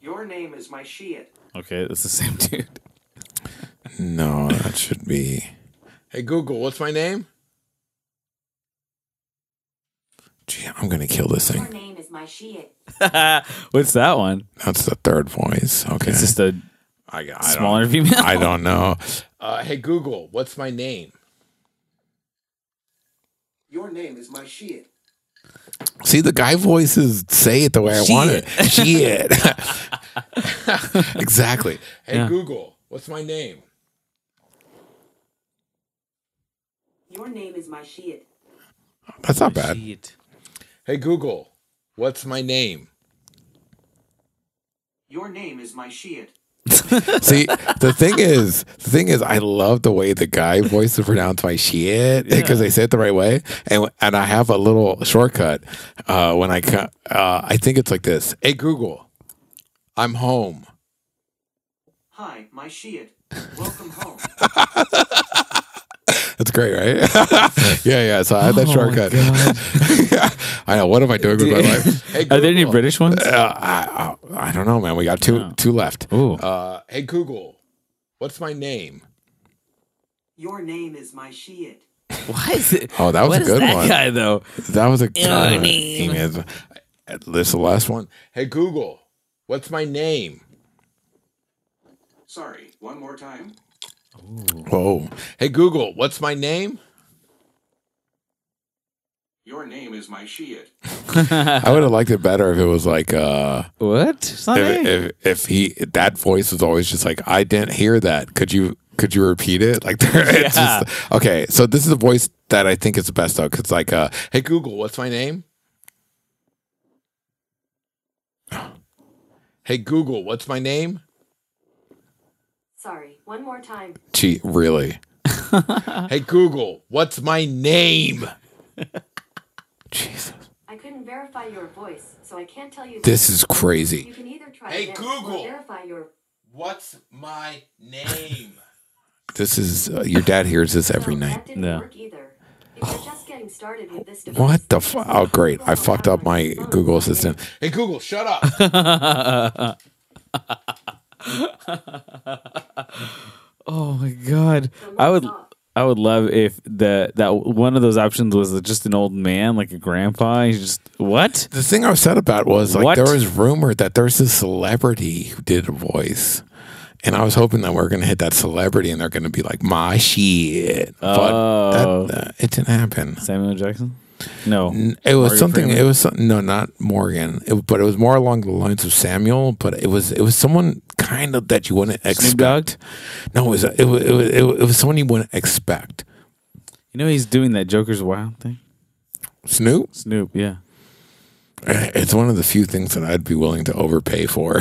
Your name is my shit. Okay, that's the same dude. No, that should be... Hey, Google, what's my name? Gee, I'm going to kill this thing. Your name is my shit. What's that one? That's the third voice. Okay. It's just a smaller female? I don't know. Hey, Google, what's my name? Your name is my shit. See, the guy voices say it the way I want it. Shit. Exactly. Hey, Google, what's my name? Your name is my shit. That's not bad. Shit. Hey, Google, what's my name? Your name is my shit. See, the thing is, I love the way the guy voices pronounce my shit because they say it the right way. And I have a little shortcut when I think it's like this. Hey, Google, I'm home. Hi, my shit. Welcome home. That's great, right? yeah. So I had that shortcut. Yeah, I know. What am I doing with my life? Hey, Google, are there any British ones? I don't know, man. We got two left. Ooh. Hey, Google, what's my name? Your name is my shit. Why is it? Oh, that was a good one. Guy, though? That was a good one. This is the last one. Hey, Google, what's my name? Sorry, one more time. Ooh. Whoa. Hey, Google, what's my name? Your name is my shit. I would have liked it better if it was like, what? If he, that voice was always just like, I didn't hear that. Could you repeat it? Like, just, okay. So this is a voice that I think is the best though. 'Cause like, hey, Google, what's my name? Hey, Google, what's my name? Sorry, one more time. Gee, really? Hey, Google, what's my name? Jesus. I couldn't verify your voice, so I can't tell you. This is crazy. You can either try Google, verify your... what's my name? This is your dad hears this every night. That didn't work either. If you're just getting started with this device, what the fuck? Oh, great! I fucked up my Google assistant. Hey Google, shut up! Oh my god! I would love if that one of those options was just an old man, like a grandpa. He's just what? The thing I was sad about was like there was rumor that there's this celebrity who did a voice. And I was hoping that we're going to hit that celebrity and they're going to be like, my shit. Oh. But it didn't happen. Samuel Jackson? No. It was Morgan something. Freeman? It was no, not Morgan. But it was more along the lines of Samuel. But it was someone kind of that you wouldn't expect. No, it was someone you wouldn't expect. You know he's doing that Joker's Wild thing? Snoop? Snoop, yeah. It's one of the few things that I'd be willing to overpay for.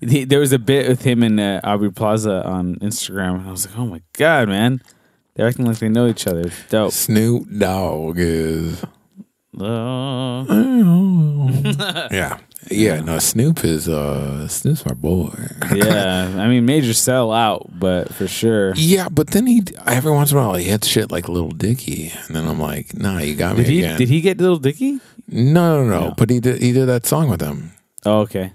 There was a bit with him and Aubrey Plaza on Instagram, and I was like, oh my god, man. They're acting like they know each other. It's dope. Snoop Dogg is... yeah. Yeah, no, Snoop's my boy. Yeah, I mean, major sell out, but for sure. Yeah, but then every once in a while, he hits shit like Lil Dicky, and then I'm like, nah, you got me again. Did he get Lil Dicky? No, but he did that song with him. Oh, okay.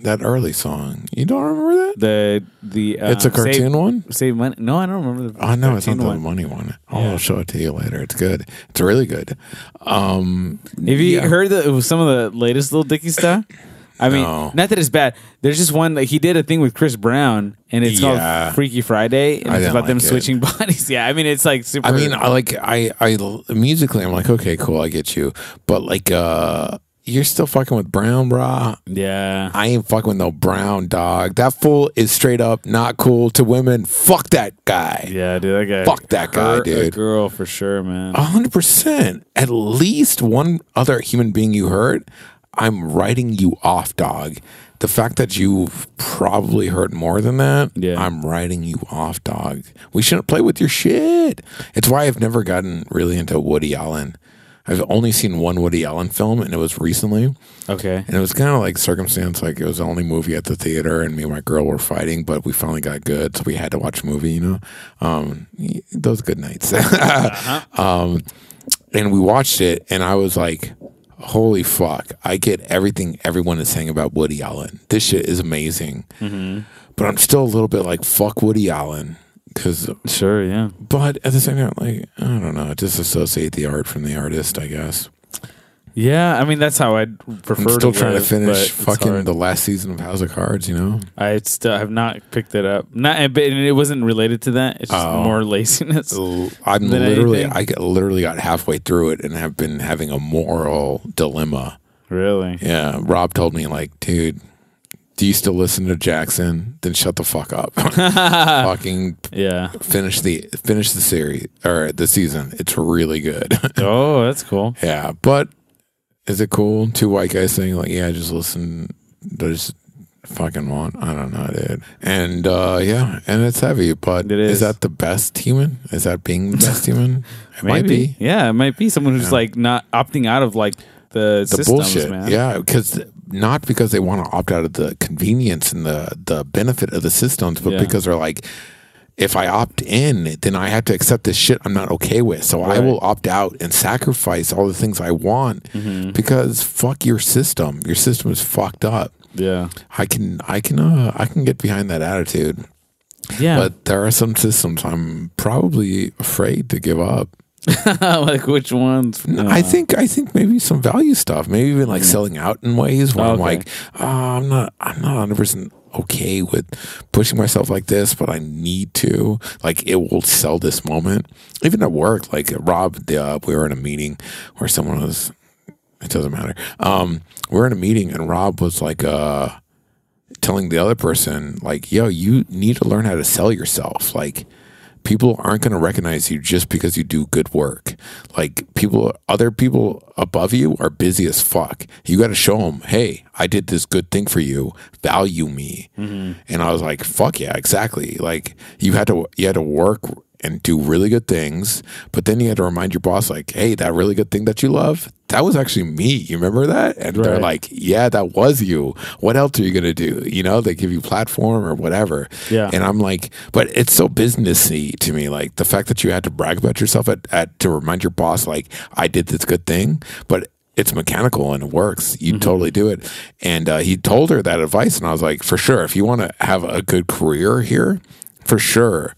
That early song, you don't remember that? The it's a cartoon one. Save money? No, I don't remember the. Oh no, it's not the money one. I'll show it to you later. It's good. It's really good. Have you heard some of the latest Lil Dicky stuff? I mean, not that it's bad. There's just one that he did a thing with Chris Brown, and it's called Freaky Friday, and it's about them switching bodies. Yeah, I mean, it's like super. I mean, I musically, I'm like, okay, cool, I get you, but like, you're still fucking with Brown, brah. Yeah. I ain't fucking with no Brown, dog. That fool is straight up not cool to women. Fuck that guy. Yeah, dude. That guy. Fuck that guy, dude. A girl for sure, man. 100%. At least one other human being you hurt, I'm writing you off, dog. The fact that you've probably hurt more than that, I'm writing you off, dog. We shouldn't play with your shit. It's why I've never gotten really into Woody Allen. I've only seen one Woody Allen film, and it was recently. Okay. And it was kind of like circumstance, like it was the only movie at the theater, and me and my girl were fighting, but we finally got good, so we had to watch a movie, you know? Those good nights. And we watched it, and I was like, holy fuck, I get everything everyone is saying about Woody Allen. This shit is amazing. Mm-hmm. But I'm still a little bit like, fuck Woody Allen. Cause, sure, yeah. But at the same time, like, I don't know, disassociate the art from the artist, I guess. Yeah, I mean, that's how I'd prefer to. I'm still trying to finish fucking the last season of House of Cards, you know? I still have not picked it up. And it wasn't related to that. It's just more laziness. I literally got halfway through it and have been having a moral dilemma. Really? Yeah. Rob told me, like, dude, do you still listen to Jackson? Then shut the fuck up. Fucking finish the series or the season. It's really good. Oh, that's cool. Yeah, but is it cool? Two white guys saying like, "Yeah, just listen." I just fucking want. I don't know, dude. And and it's heavy. But is that the best human? Is that being the best human? It might be. Yeah, it might be someone who's like not opting out of like the systems, bullshit, man. Yeah, because. Not because they want to opt out of the convenience and the benefit of the systems, but because they're like, if I opt in, then I have to accept this shit I'm not okay with. So I will opt out and sacrifice all the things I want because fuck your system. Your system is fucked up. Yeah, I can get behind that attitude. Yeah, but there are some systems I'm probably afraid to give up. Like which ones? No. I think maybe some value stuff, maybe even like selling out in ways where I'm like, I'm not 100% okay with pushing myself like this, but I need to. Like it will sell this moment. Even at work, like Rob, we were in a meeting where someone was. It doesn't matter. We're in a meeting and Rob was like, telling the other person, like, yo, you need to learn how to sell yourself, like. People aren't going to recognize you just because you do good work. Like other people above you are busy as fuck. You got to show them, hey, I did this good thing for you. Value me. Mm-hmm. And I was like, fuck yeah, exactly. Like you had to work and do really good things, but then you had to remind your boss, like, hey, that really good thing that you love, that was actually me. You remember that? And they're like, yeah, that was you. What else are you going to do? You know, they give you platform or whatever. Yeah. And I'm like, but it's so businessy to me. Like the fact that you had to brag about yourself to remind your boss, like, I did this good thing, but it's mechanical and it works. You totally do it. And he told her that advice. And I was like, for sure, if you want to have a good career here, for sure,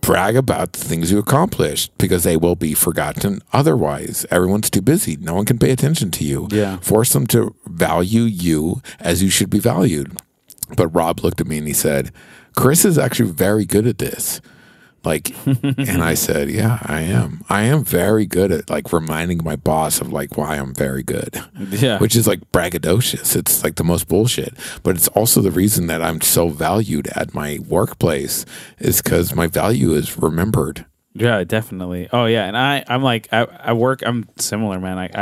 brag about the things you accomplished because they will be forgotten otherwise. Everyone's too busy. No one can pay attention to you. Yeah. Force them to value you as you should be valued. But Rob looked at me and he said, Chris is actually very good at this. Like, and I said, yeah, I am. I am very good at like reminding my boss of like why I'm very good. Yeah. Which is like braggadocious. It's like the most bullshit. But it's also the reason that I'm so valued at my workplace is because my value is remembered. Yeah, definitely. Oh yeah. And I'm similar, man. Like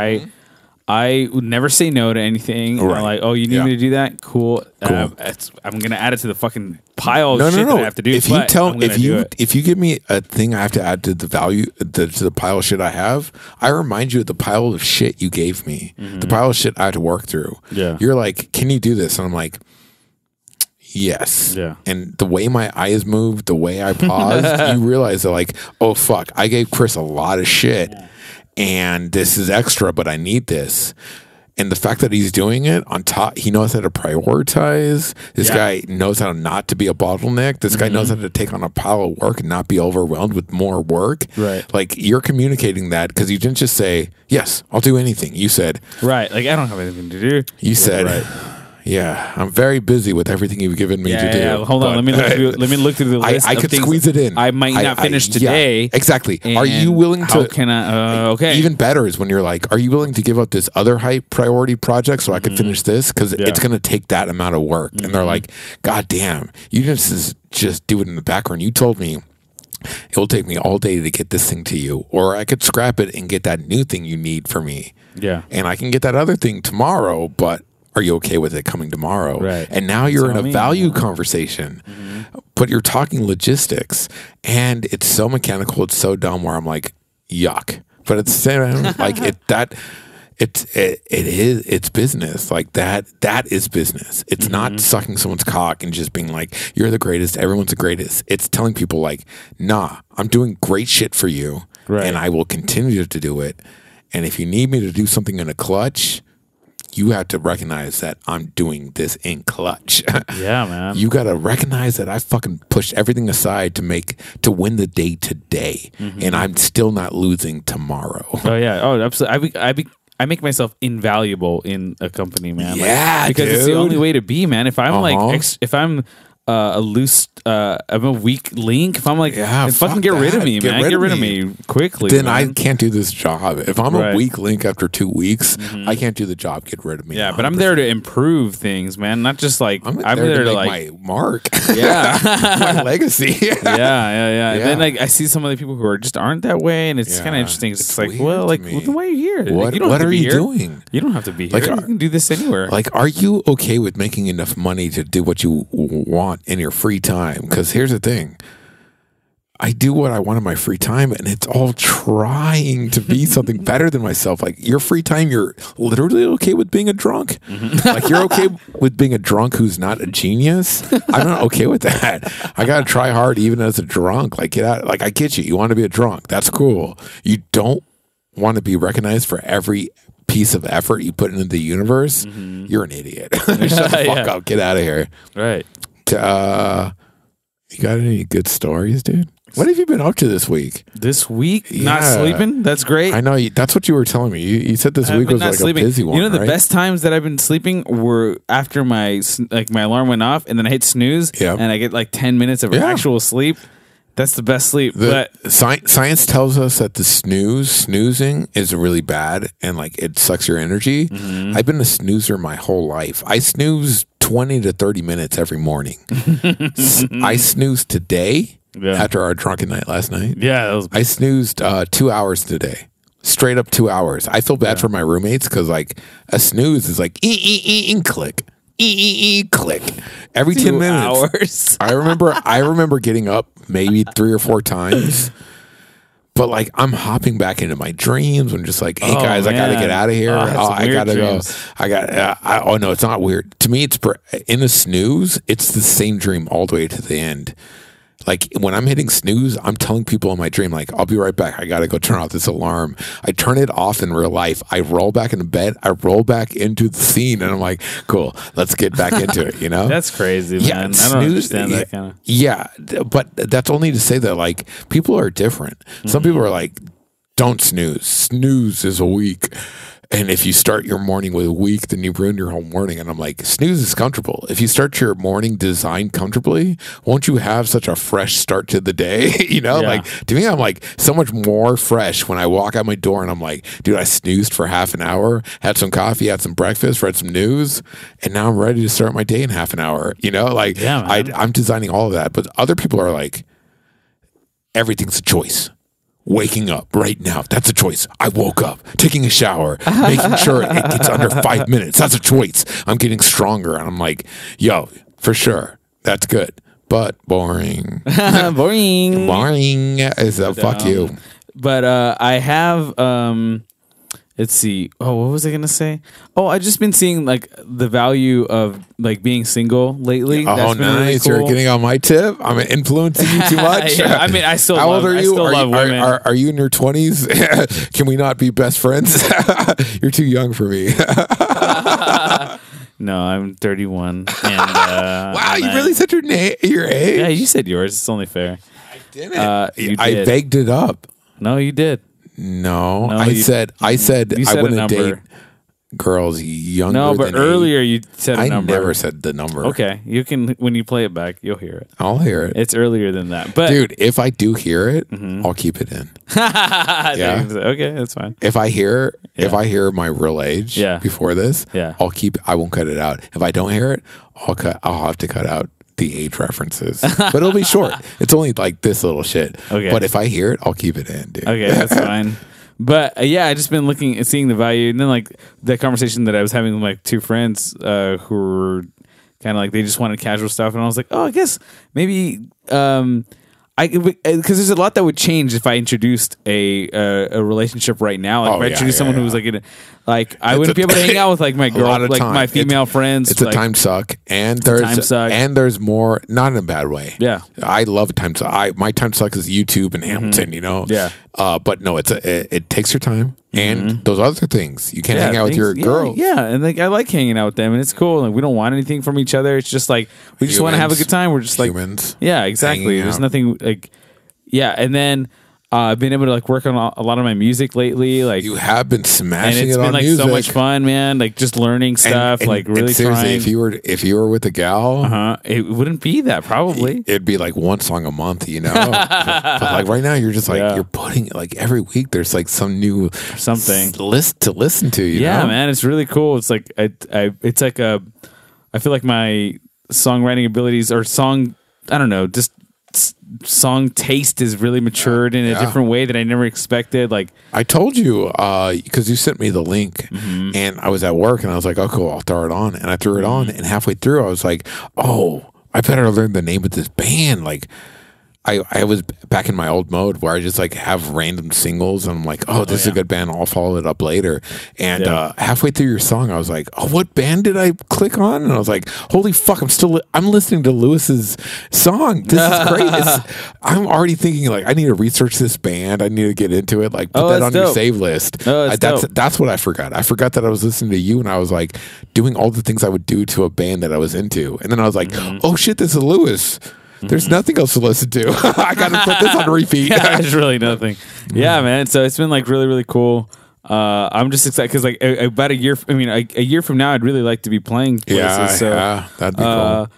I would never say no to anything. Right. I'm like, oh, you need me to do that? Cool. I'm going to add it to the fucking pile of shit that I have to do. If you give me a thing I have to add to the value to the pile of shit I have, I remind you of the pile of shit you gave me. Mm-hmm. The pile of shit I had to work through. Yeah. You're like, can you do this? And I'm like, yes. Yeah. And the way my eyes moved, the way I paused, you realize that like, oh fuck, I gave Chris a lot of shit. Yeah. And this is extra, but I need this. And the fact that he's doing it on top, he knows how to prioritize. This guy knows how not to be a bottleneck. This guy knows how to take on a pile of work and not be overwhelmed with more work. Right. Like you're communicating that because you didn't just say, yes, I'll do anything. You said, right. Like I don't have anything to do. You said, right. Yeah, I'm very busy with everything you've given me to do. Yeah, hold on. Let me look through the list. I could squeeze it in. I might not finish today. Yeah, exactly. Are you willing to? How can I? Okay. Even better is when you're like, are you willing to give up this other high priority project so I can finish this? Because it's going to take that amount of work. Mm-hmm. And they're like, God damn, you just do it in the background. You told me it will take me all day to get this thing to you, or I could scrap it and get that new thing you need for me. Yeah. And I can get that other thing tomorrow, but are you okay with it coming tomorrow? Right. And now you're in a value conversation, but you're talking logistics and it's so mechanical. It's so dumb where I'm like, yuck, but it's like it's business like that is business. It's not sucking someone's cock and just being like, you're the greatest. Everyone's the greatest. It's telling people like, nah, I'm doing great shit for you and I will continue to do it. And if you need me to do something in a clutch, you have to recognize that I'm doing this in clutch. Yeah, man. You got to recognize that I fucking pushed everything aside to win the day today, and I'm still not losing tomorrow. Oh yeah. Oh, absolutely. I make myself invaluable in a company, man. Yeah, because it's the only way to be, man. If I'm I'm a weak link. If I'm like, fucking get rid of me, man. Get rid of me quickly. Then man, I can't do this job. If I'm a weak link after 2 weeks, I can't do the job. Get rid of me. Yeah, 100%. But I'm there to improve things, man. Not just like I'm there to my mark. Yeah, my legacy. Yeah. And then like I see some other people who aren't that way, and it's kind of interesting. It's like, well, like why are you here? What are you doing? You don't have to be here. You can do this anywhere. Like, are you okay with making enough money to do what you want in your free time? Because here's the thing, I do what I want in my free time, and it's all trying to be something better than myself. Like your free time, you're literally okay with being a drunk. Like you're okay with being a drunk who's not a genius. I'm not okay with that. I gotta try hard even as a drunk. Like get out. Like I get you want to be a drunk, that's cool. You don't want to be recognized for every piece of effort you put into the universe. You're an idiot. Shut the fuck up, get out of here. Right. You got any good stories, dude? What have you been up to this week? Not sleeping? That's great. I know. That's what you were telling me. You said this week was like a busy one. You know, the best times that I've been sleeping were after my alarm went off and then I hit snooze and I get like 10 minutes of actual sleep. That's the best sleep. But science tells us that the snoozing is really bad and like it sucks your energy. I've been a snoozer my whole life. I snooze 20 to 30 minutes every morning. I snoozed today after our drunken night last night. Yeah, I snoozed 2 hours today. Straight up 2 hours. I feel bad for my roommates because like a snooze is like click. Click every 10 minutes. Hours. I remember getting up maybe 3 or 4 times. But like I'm hopping back into my dreams. I'm just like, hey guys, man. I gotta get out of here. I gotta dreams. Go. I got. Oh no, it's not weird to me. It's in the snooze. It's the same dream all the way to the end. Like when I'm hitting snooze, I'm telling people in my dream, like, I'll be right back. I got to go turn off this alarm. I turn it off in real life. I roll back into bed. I roll back into the scene and I'm like, cool, let's get back into it. You know? That's crazy, man. Yeah, snooze, I don't understand that kind of. Yeah. But that's only to say that like people are different. Mm-hmm. Some people are like, don't snooze. Snooze is a weak. And if you start your morning with a week, then you ruin your whole morning. And I'm like, snooze is comfortable. If you start your morning designed comfortably, won't you have such a fresh start to the day? You know, yeah. Like to me, I'm like so much more fresh when I walk out my door and I'm like, dude, I snoozed for half an hour, had some coffee, had some breakfast, read some news, and now I'm ready to start my day in half an hour. You know, like yeah, I'm designing all of that. But other people are like, everything's a choice. Waking up right now, that's a choice. I woke up, taking a shower, making sure it gets under 5 minutes. That's a choice. I'm getting stronger. And I'm like, yo, for sure. That's good. But boring. Boring. Boring is a fuck you. But I have, let's see. Oh, what was I going to say? Oh, I've just been seeing like the value of like being single lately. Oh, that's nice. Really cool. You're getting on my tip. I'm influencing you too much. Yeah, I mean, I still How love, old are you? Still are, love you women. Are you in your 20s? Can we not be best friends? You're too young for me. No, I'm 31. And, wow, you really said your age? Yeah, you said yours. It's only fair. I didn't. I begged it up. No, you did. No, I said I wouldn't date girls younger than No, but earlier 8. You said a number. I never said the number. Okay, you can, when you play it back, you'll hear it. I'll hear it. It's earlier than that. But dude, if I do hear it, mm-hmm. I'll keep it in. Yeah. Okay, that's fine. If I hear my real age before this, I'll keep, I won't cut it out. If I don't hear it, I'll have to cut out the age references, but it'll be short. It's only like this little shit. Okay. But if I hear it, I'll keep it in, dude. Okay, that's fine. But yeah, I just been looking and seeing the value, and then like the conversation that I was having with like two friends who were kind of like they just wanted casual stuff, and I was like, oh, I guess maybe because there's a lot that would change if I introduced a relationship right now. Like, if I introduced someone who was like in a, like I wouldn't be able to hang out with like my girl, like my female friends. It's like, a time suck, and there's more, not in a bad way. Yeah, I love time suck. My time suck is YouTube and Hamilton, mm-hmm. you know. Yeah, but no, it takes your time. And mm-hmm. those other things you can't hang out with your girl. Yeah, and like I like hanging out with them, and it's cool. Like we don't want anything from each other. It's just like we just want to have a good time. We're just like humans. Yeah, exactly. There's nothing like. Yeah, and then I've been able to like work on a lot of my music lately. Like you have been smashing it on music. It's been like so much fun, man. Like just learning stuff. And, like really and seriously, trying. If you were with a gal, it wouldn't be that probably. It'd be like one song a month, you know. But like right now, you're just like you're putting like every week. There's like some new something list to listen to. You know? Man, it's really cool. It's like I feel like my songwriting abilities or song. I don't know, just. Song taste is really matured in a different way that I never expected. Like I told you, because you sent me the link, mm-hmm. and I was at work, and I was like, "Oh, cool, I'll throw it on." And I threw it on, and halfway through, I was like, "Oh, I better learn the name of this band." Like I was back in my old mode where I just like have random singles, and I'm like, "Oh, this is a good band. I'll follow it up later." And halfway through your song, I was like, "Oh, what band did I click on?" And I was like, "Holy fuck! I'm listening to Lewis's song. This is great." I'm already thinking like I need to research this band. I need to get into it. Like put that on your save list. That's what I forgot. I forgot that I was listening to you, and I was like doing all the things I would do to a band that I was into, and then I was like, mm-hmm. "Oh shit, this is Lewis." There's nothing else to listen to. I gotta put this on repeat. There's really nothing. Yeah, man. So it's been like really, really cool. I'm just excited because like about a year. I mean, a year from now, I'd really like to be playing places. Yeah, that'd be cool.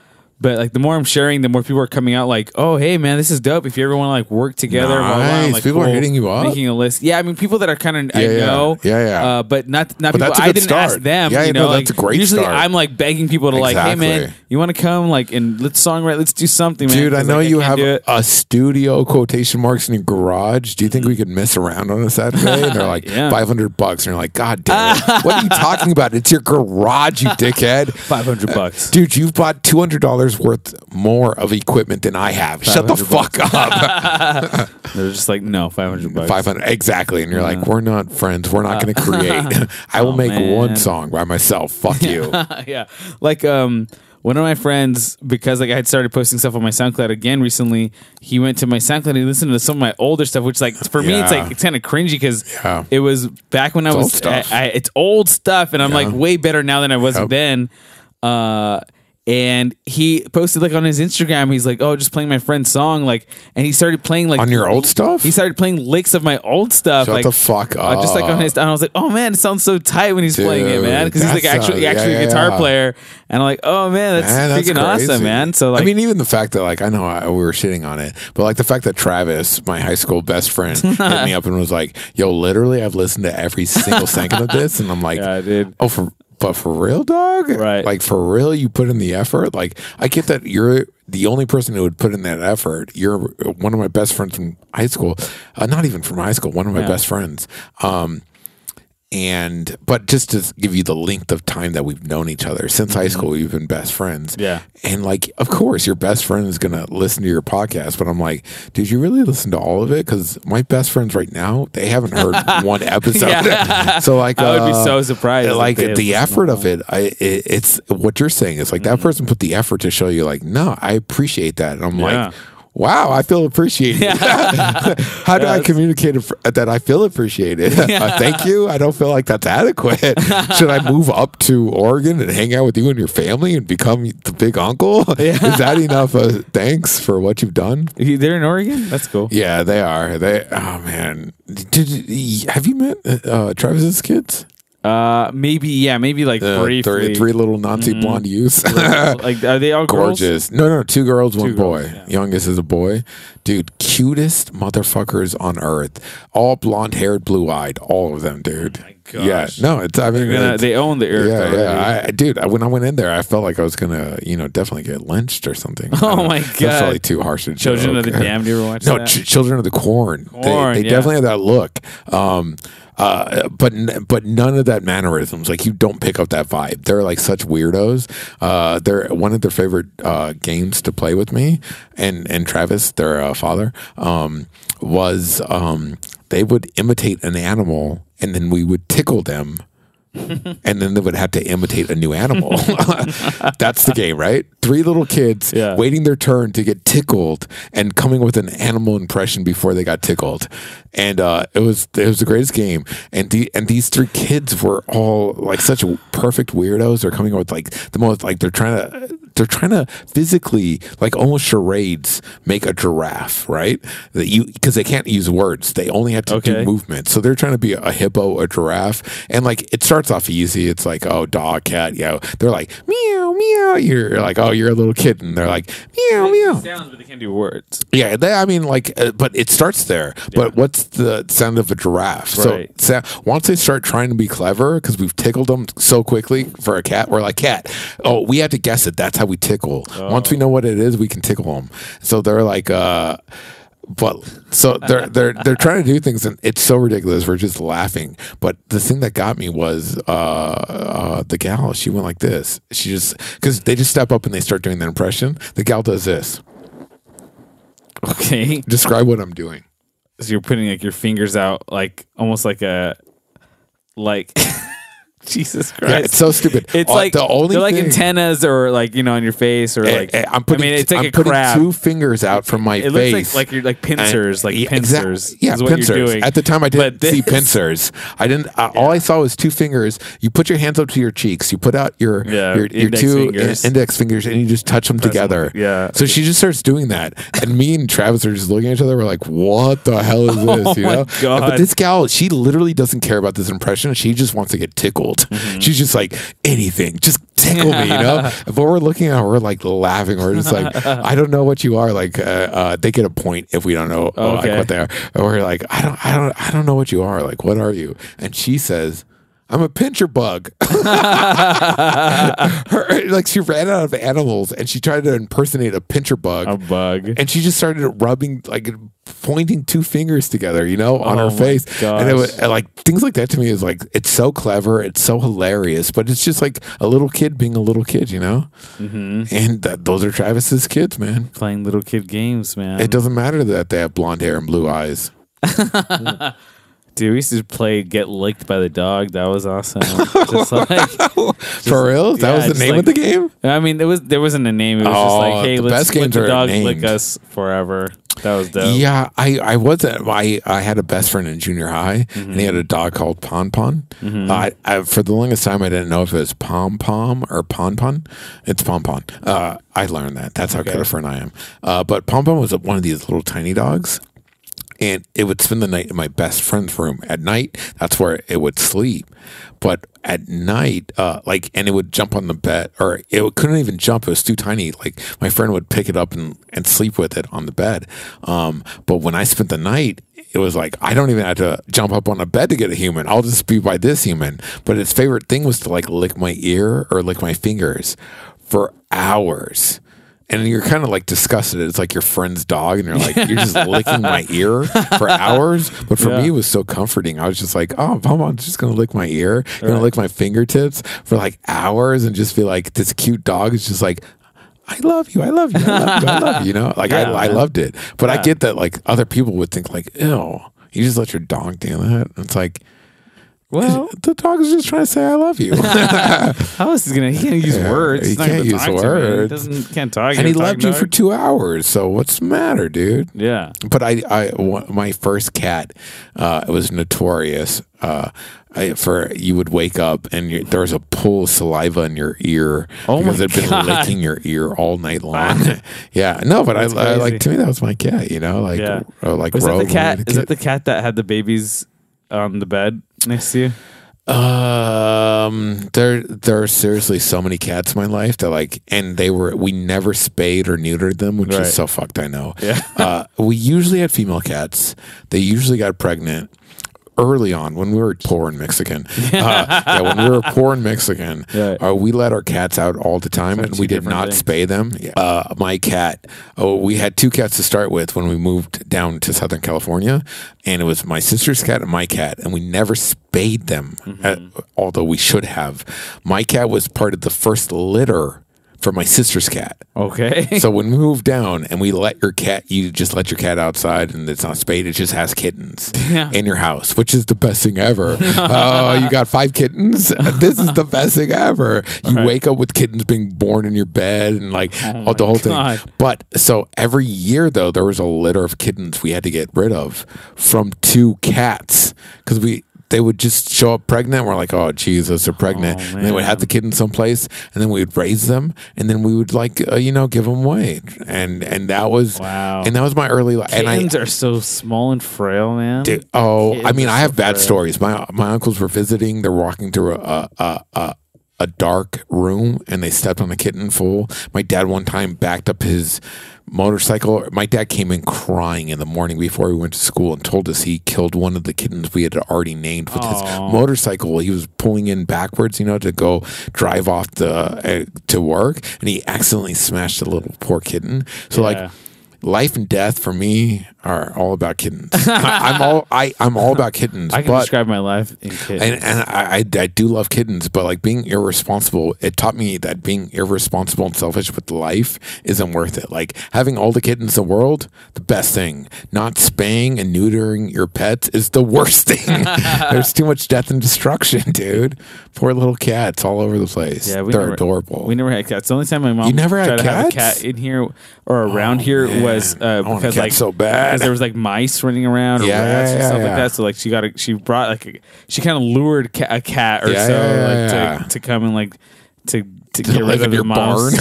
But like the more I'm sharing, the more people are coming out like, "Oh, hey, man, this is dope. If you ever want to like work together, nice. Like, people are hitting you up, making a list." Yeah, I mean, people that are kind of know, but not people. I didn't ask them. Yeah, you know, like, that's a great usually start. I'm like begging people to like, "Hey, man, you want to come? Like, and let's songwrite, let's do something, man." Dude, I know like, you have a studio quotation marks in your garage. Do you think we could mess around on a Saturday? And they're like $500, and you're like, "God damn it, what are you talking about? It's your garage, you dickhead." $500, dude. You've bought $200. $500 worth more of equipment than I have. Shut the fuck up. They're just like, no, $500. $500, exactly. And you're like, we're not friends. We're not going to create. I will make one song by myself. Fuck you. Yeah. Like, one of my friends, because like I had started posting stuff on my SoundCloud again recently, he went to my SoundCloud and he listened to some of my older stuff, which like for me, it's like it's kind of cringy because it was back when it's old stuff, and I'm like way better now than I was then. And he posted like on his Instagram, he's like, "Oh, just playing my friend's song," like, and he started playing like on your old stuff. He started playing licks of my old stuff. Shut the fuck up! Just like on his, and I was like, "Oh man, it sounds so tight when he's playing it, man," because he's like actually a guitar player. And I'm like, "Oh man, that's freaking awesome, man!" So like, I mean, even the fact that like I know we were shitting on it, but like the fact that Travis, my high school best friend, hit me up and was like, "Yo, literally, I've listened to every single second of this," and I'm like, But for real, dog? Right. Like, for real, you put in the effort? Like, I get that you're the only person who would put in that effort. You're one of my best friends from high school. Not even from high school. One of my best friends. But just to give you the length of time that we've known each other, since high school, we've been best friends. Yeah. And, like, of course, your best friend is going to listen to your podcast. But I'm like, did you really listen to all of it? Because my best friends right now, they haven't heard one episode. So, like, I would be so surprised. Like, the effort of it, it's what you're saying. It's like that person put the effort to show you, like, no, I appreciate that. And I'm like, wow, I feel appreciated. How do I communicate that I feel appreciated? Thank you. I don't feel like that's adequate. Should I move up to Oregon and hang out with you and your family and become the big uncle? Is that enough? Thanks for what you've done. They're in Oregon? That's cool. Yeah, they are. Oh, man. Have you met Travis's kids? Maybe like briefly. Three little Nazi blonde youths. Like, are they all gorgeous? Girls? No, two girls, one boy. Yeah. Youngest is a boy. Dude, cutest motherfuckers on earth. All blonde haired, blue eyed, all of them, dude. Oh my gosh. Yeah, no, they own the earth. Yeah, though, right? When I went in there, I felt like I was gonna, definitely get lynched or something. Oh my god, that's probably too harsh. Children of the Damned, you ever watch that? No, Children of the Corn. They definitely have that look. But none of that mannerisms. Like, you don't pick up that vibe. They're like such weirdos. They're one of their favorite games to play with me and Travis, their father, was they would imitate an animal and then we would tickle them. And then they would have to imitate a new animal. That's the game, right? Three little kids waiting their turn to get tickled and coming with an animal impression before they got tickled. And it was the greatest game. And these three kids were all like such perfect weirdos. They're coming up with like the most, like they're trying to physically, like almost charades, make a giraffe, right? Because they can't use words. They only have to do movements. So they're trying to be a hippo, a giraffe, and like it starts off easy. It's like, oh, dog, cat, they're like meow meow. You're like, oh, you're a little kitten. They're like meow meow. Sounds, but they can't do words. Yeah, but it starts there. Yeah. But what's the sound of a giraffe? Right. So once they start trying to be clever, because we've tickled them so quickly for a cat, we're like, cat. Oh, we have to guess it. That's how we tickle. Oh. Once we know what it is, we can tickle them. So they're like, they're trying to do things, and it's so ridiculous. We're just laughing. But the thing that got me was the gal. She went like this. She just, because they just step up and they start doing their impression. The gal does this. Okay, describe what I'm doing. So you're putting like your fingers out, like almost like a like. Jesus Christ! Yeah, it's so stupid. It's like the only they're like thing, antennas, or like on your face, or like I'm putting. I mean, it's like I'm putting crab. 2 fingers out from my face. Looks like you're like pincers, and, like pincers. Yeah, is what pincers. You're doing. At the time, I didn't see pincers. I didn't. All I saw was 2 fingers. You put your hands up to your cheeks. You put out your 2 fingers. Index fingers, and you just touch them together. Yeah. So she just starts doing that, and me and Travis are just looking at each other. We're like, "What the hell is this?" Oh my God. But this gal, she literally doesn't care about this impression. She just wants to get tickled. Mm-hmm. She's just like, anything, just tickle me, But we're looking at her, we're like laughing. We're just like, I don't know what you are. Like, they get a point if we don't know like, what they are. And we're like, I don't know what you are. Like, what are you? And she says, I'm a pincher bug. Like she ran out of animals and she tried to impersonate a pincher bug. A bug. And she just started rubbing, like pointing two fingers together, you know, on her face. Gosh. And it was like things like that to me is like, it's so clever. It's so hilarious, but it's just like a little kid being a little kid, you know? Mm-hmm. And those are Travis's kids, man. Playing little kid games, man. It doesn't matter that they have blonde hair and blue eyes. Dude, we used to play Get Licked by the Dog. That was awesome. Just like, for real? That was the name of the game? I mean, there wasn't a name. It was just like, hey, let's let the dog lick us forever. That was dope. Yeah, I had a best friend in junior high, mm-hmm. and he had a dog called Pon Pon. Mm-hmm. For the longest time, I didn't know if it was Pom Pom or Pon Pon. It's Pon Pon. I learned that. That's how good a friend I am. But Pon Pon was one of these little tiny dogs. And it would spend the night in my best friend's room. At night, that's where it would sleep. But at night, and it would jump on the bed, or it couldn't even jump. It was too tiny. Like my friend would pick it up and sleep with it on the bed. But when I spent the night, it was like, I don't even have to jump up on a bed to get a human. I'll just be by this human. But its favorite thing was to like lick my ear or lick my fingers for hours. And you're kind of like disgusted. It's like your friend's dog, and you're like, you're just licking my ear for hours. But for me, it was so comforting. I was just like, oh, I'm just going to lick my ear, going to lick my fingertips for like hours and just feel like this cute dog is just like, I love you. I love you. I love you. I love you. You know, like I loved it. But I get that like other people would think like, ew, you just let your dog do that. It's like, well, the dog is just trying to say I love you. How is he going to use words? He can't use words. Can't talk. And he loved you for 2 hours. So what's the matter, dude? Yeah. But my first cat, it was notorious. You would wake up and there was a pool of saliva in your ear because it had been licking your ear all night long. To me that was my cat. You know, like was that the cat? Is that the cat that had the babies on the bed next to you? There are seriously so many cats in my life that like, and we never spayed or neutered them, which is so fucked, I know. Yeah. We usually had female cats. They usually got pregnant early on when we were poor and Mexican. We let our cats out all the time, and we did not spay them. Yeah. My cat, we had two cats to start with when we moved down to Southern California, and it was my sister's cat and my cat, and we never spayed them, although we should have. My cat was part of the first litter for my sister's cat. Okay. So when we moved down and we let your cat, you just let your cat outside and it's not spayed, it just has kittens in your house, which is the best thing ever. Oh, you got 5 kittens? This is the best thing ever. You wake up with kittens being born in your bed and like the whole thing. But so every year though, there was a litter of kittens we had to get rid of from 2 cats because they would just show up pregnant. We're like, oh, Jesus, they're pregnant. And they would have the kid in someplace, and then we would raise them, and then we would like, give them away. And that was my early life. Kittens are so small and frail, man. Dude, I have bad stories. My uncles were visiting. They're walking through a dark room, and they stepped on a kitten full. My dad one time backed up his motorcycle. My dad came in crying in the morning before we went to school and told us he killed one of the kittens we had already named with his motorcycle. He was pulling in backwards, to go drive off to work, and he accidentally smashed the little poor kitten. So life and death for me are all about kittens. I'm all about kittens. I can describe my life in kittens, and I do love kittens. But like being irresponsible, it taught me that being irresponsible and selfish with life isn't worth it. Like having all the kittens in the world, the best thing. Not spaying and neutering your pets is the worst thing. There's too much death and destruction, dude. Poor little cats all over the place. Yeah, they're adorable. We never had cats. The only time my mom tried to have a cat in here or around here was because like so bad. Because there was like mice running around or rats and stuff like that. So like she kind of lured a cat to come and like to get rid of your barn.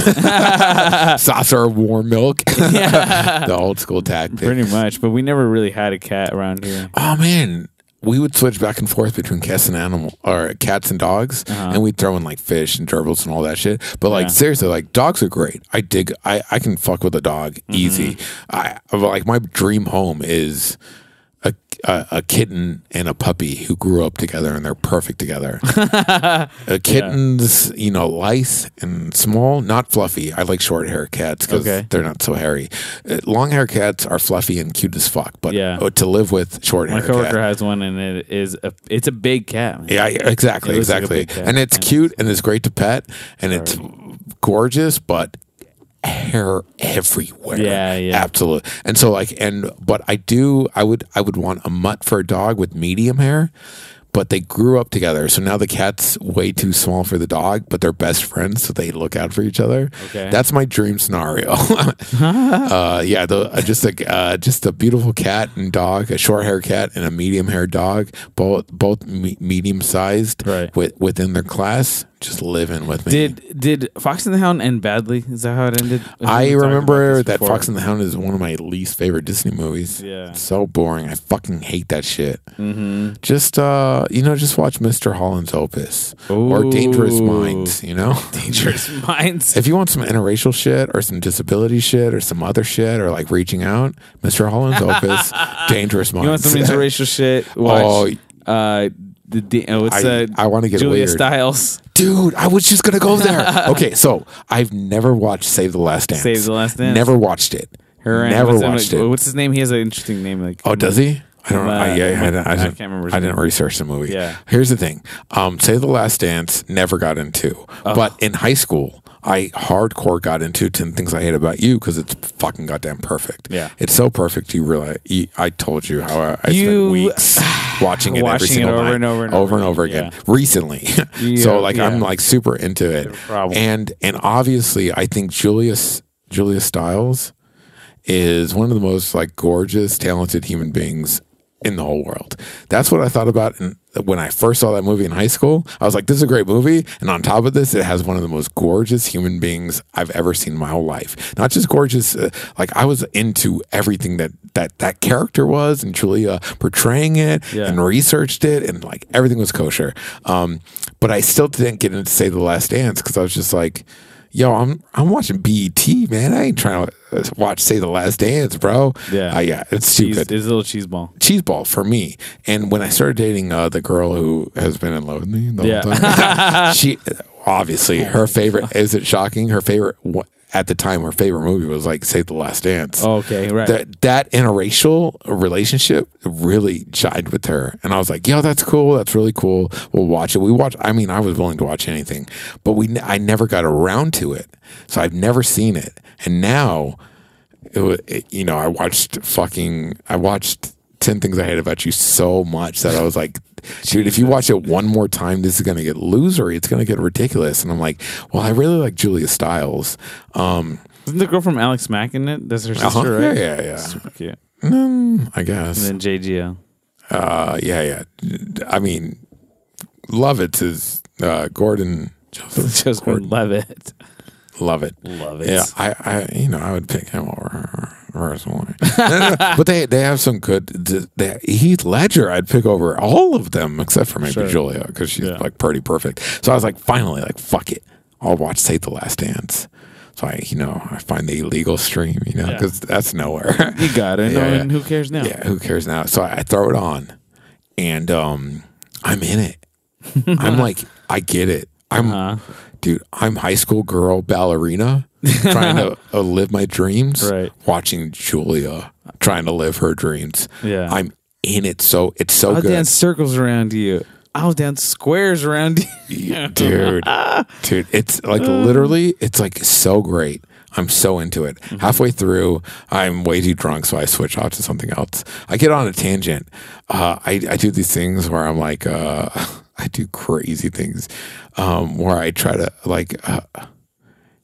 Saucer of warm milk. The old school tactic. Pretty much. But we never really had a cat around here. Oh man. We would switch back and forth between cats and dogs, and we'd throw in like fish and gerbils and all that shit. But like seriously, like dogs are great. I can fuck with a dog easy. My dream home is a kitten and a puppy who grew up together and they're perfect together. Kittens, you know, lithe and small, not fluffy. I like short hair cats because they're not so hairy. Long hair cats are fluffy and cute as fuck, but to live with short hair. My coworker has one, and it's a big cat. Man. Yeah, exactly. Like and it's cute, and it's great to pet, and it's gorgeous, but hair everywhere. Absolutely. And so but I would want a mutt for a dog with medium hair, but they grew up together, so now the cat's way too small for the dog, but they're best friends, so they look out for each other. That's my dream scenario. Just a beautiful cat and dog, a short hair cat and a medium hair dog, both medium sized, within their class. Just living with me. Did Fox and the Hound end badly? Is that how it ended? I remember that Fox and the Hound is one of my least favorite Disney movies. Yeah, it's so boring. I fucking hate that shit. Mm-hmm. Just watch Mr. Holland's Opus or Dangerous Minds. You know, Dangerous Minds. If you want some interracial shit or some disability shit or some other shit or like reaching out, Mr. Holland's Opus, Dangerous Minds. You want some interracial shit? Watch. I want to get Julia weird. Stiles. Dude, I was just going to go there. Okay, so I've never watched Save the Last Dance. Never watched it. What's his name? He has an interesting name. Does he? I don't know. I can't remember. I didn't research the movie. Yeah. Here's the thing. Save the Last Dance never got into. But in high school, I hardcore got into 10 Things I Hate About You because it's fucking goddamn perfect. Yeah. It's so perfect. You realize, I told you how I spent weeks watching it every single night, over and over again. Recently. I'm super into it. And obviously I think Julia Stiles is one of the most gorgeous, talented human beings in the whole world. That's what I thought about when I first saw that movie in high school. I was like, this is a great movie, and on top of this, it has one of the most gorgeous human beings I've ever seen in my whole life. Not just gorgeous, I was into everything that character was, and Julia portraying it, and researched it, and everything was kosher. But I still didn't get into Save the Last Dance because I was just like, yo, I'm watching BET, man. I ain't trying to watch Save the Last Dance, bro. Yeah, it's stupid. It's a little cheeseball. Cheeseball for me. And when I started dating the girl who has been in love with me the whole time, she obviously her favorite. Is it shocking? Her favorite at the time, her favorite movie was Save the Last Dance. Oh, okay, right. That interracial relationship really jived with her, and I was like, yo, that's cool. That's really cool. We'll watch it. I was willing to watch anything, but I never got around to it, so I've never seen it. And now, I watched 10 Things I Hate About You so much that I was like, dude, if you watch it one more time, this is going to get losery. It's going to get ridiculous. And I'm like, well, I really like Julia Stiles. Isn't the girl from Alex Mack in it? That's her sister, right? Yeah. Super cute. I guess. And then JGL. I mean, Lovett is Gordon. Joseph Gordon Levitt. Love it. Yeah, I would pick him over personally. But they have some good. Heath Ledger, I'd pick over all of them except for maybe Julia because she's pretty perfect. So I was finally, fuck it, I'll watch Save the Last Dance. So I find the illegal stream, because that's nowhere. You got it. And who cares now? Yeah, who cares now? So I throw it on, and I'm in it. I'm I get it. Dude, I'm high school girl ballerina trying to live my dreams, watching Julia trying to live her dreams. Yeah. I'm in it. So it's so good. I'll dance circles around you. I'll dance squares around you. Dude, it's literally, it's so great. I'm so into it. Mm-hmm. Halfway through, I'm way too drunk, so I switch off to something else. I get on a tangent. I do these things where I'm I do crazy things where I try to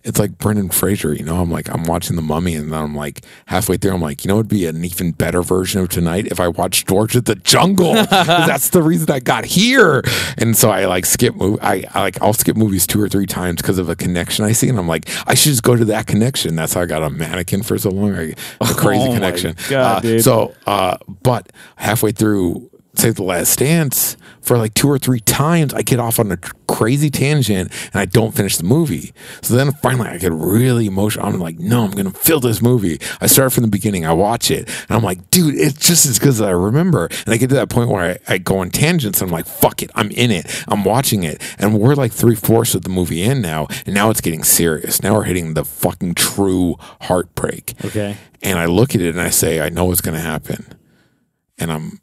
it's like Brendan Fraser, I'm watching The Mummy, and then I'm halfway through, I'm it'd be an even better version of tonight if I watched George of the Jungle. That's the reason I got here. And so I skip movie. I'll skip movies 2 or 3 times because of a connection I see, and I'm I should just go to that connection. That's how I got a mannequin for so long. A crazy connection. God, so, but halfway through say The Last Dance for like 2 or 3 times, I get off on a crazy tangent and I don't finish the movie. So then finally I get really emotional. I'm like, no, I'm going to fill this movie. I start from the beginning. I watch it and I'm like, dude, it's just as good as I remember. And I get to that point where I go on tangents and I'm like, fuck it. I'm in it. I'm watching it. And we're like 3/4 of the movie in now. And now it's getting serious. Now we're hitting the fucking true heartbreak. Okay. And I look at it and I say, I know what's going to happen. And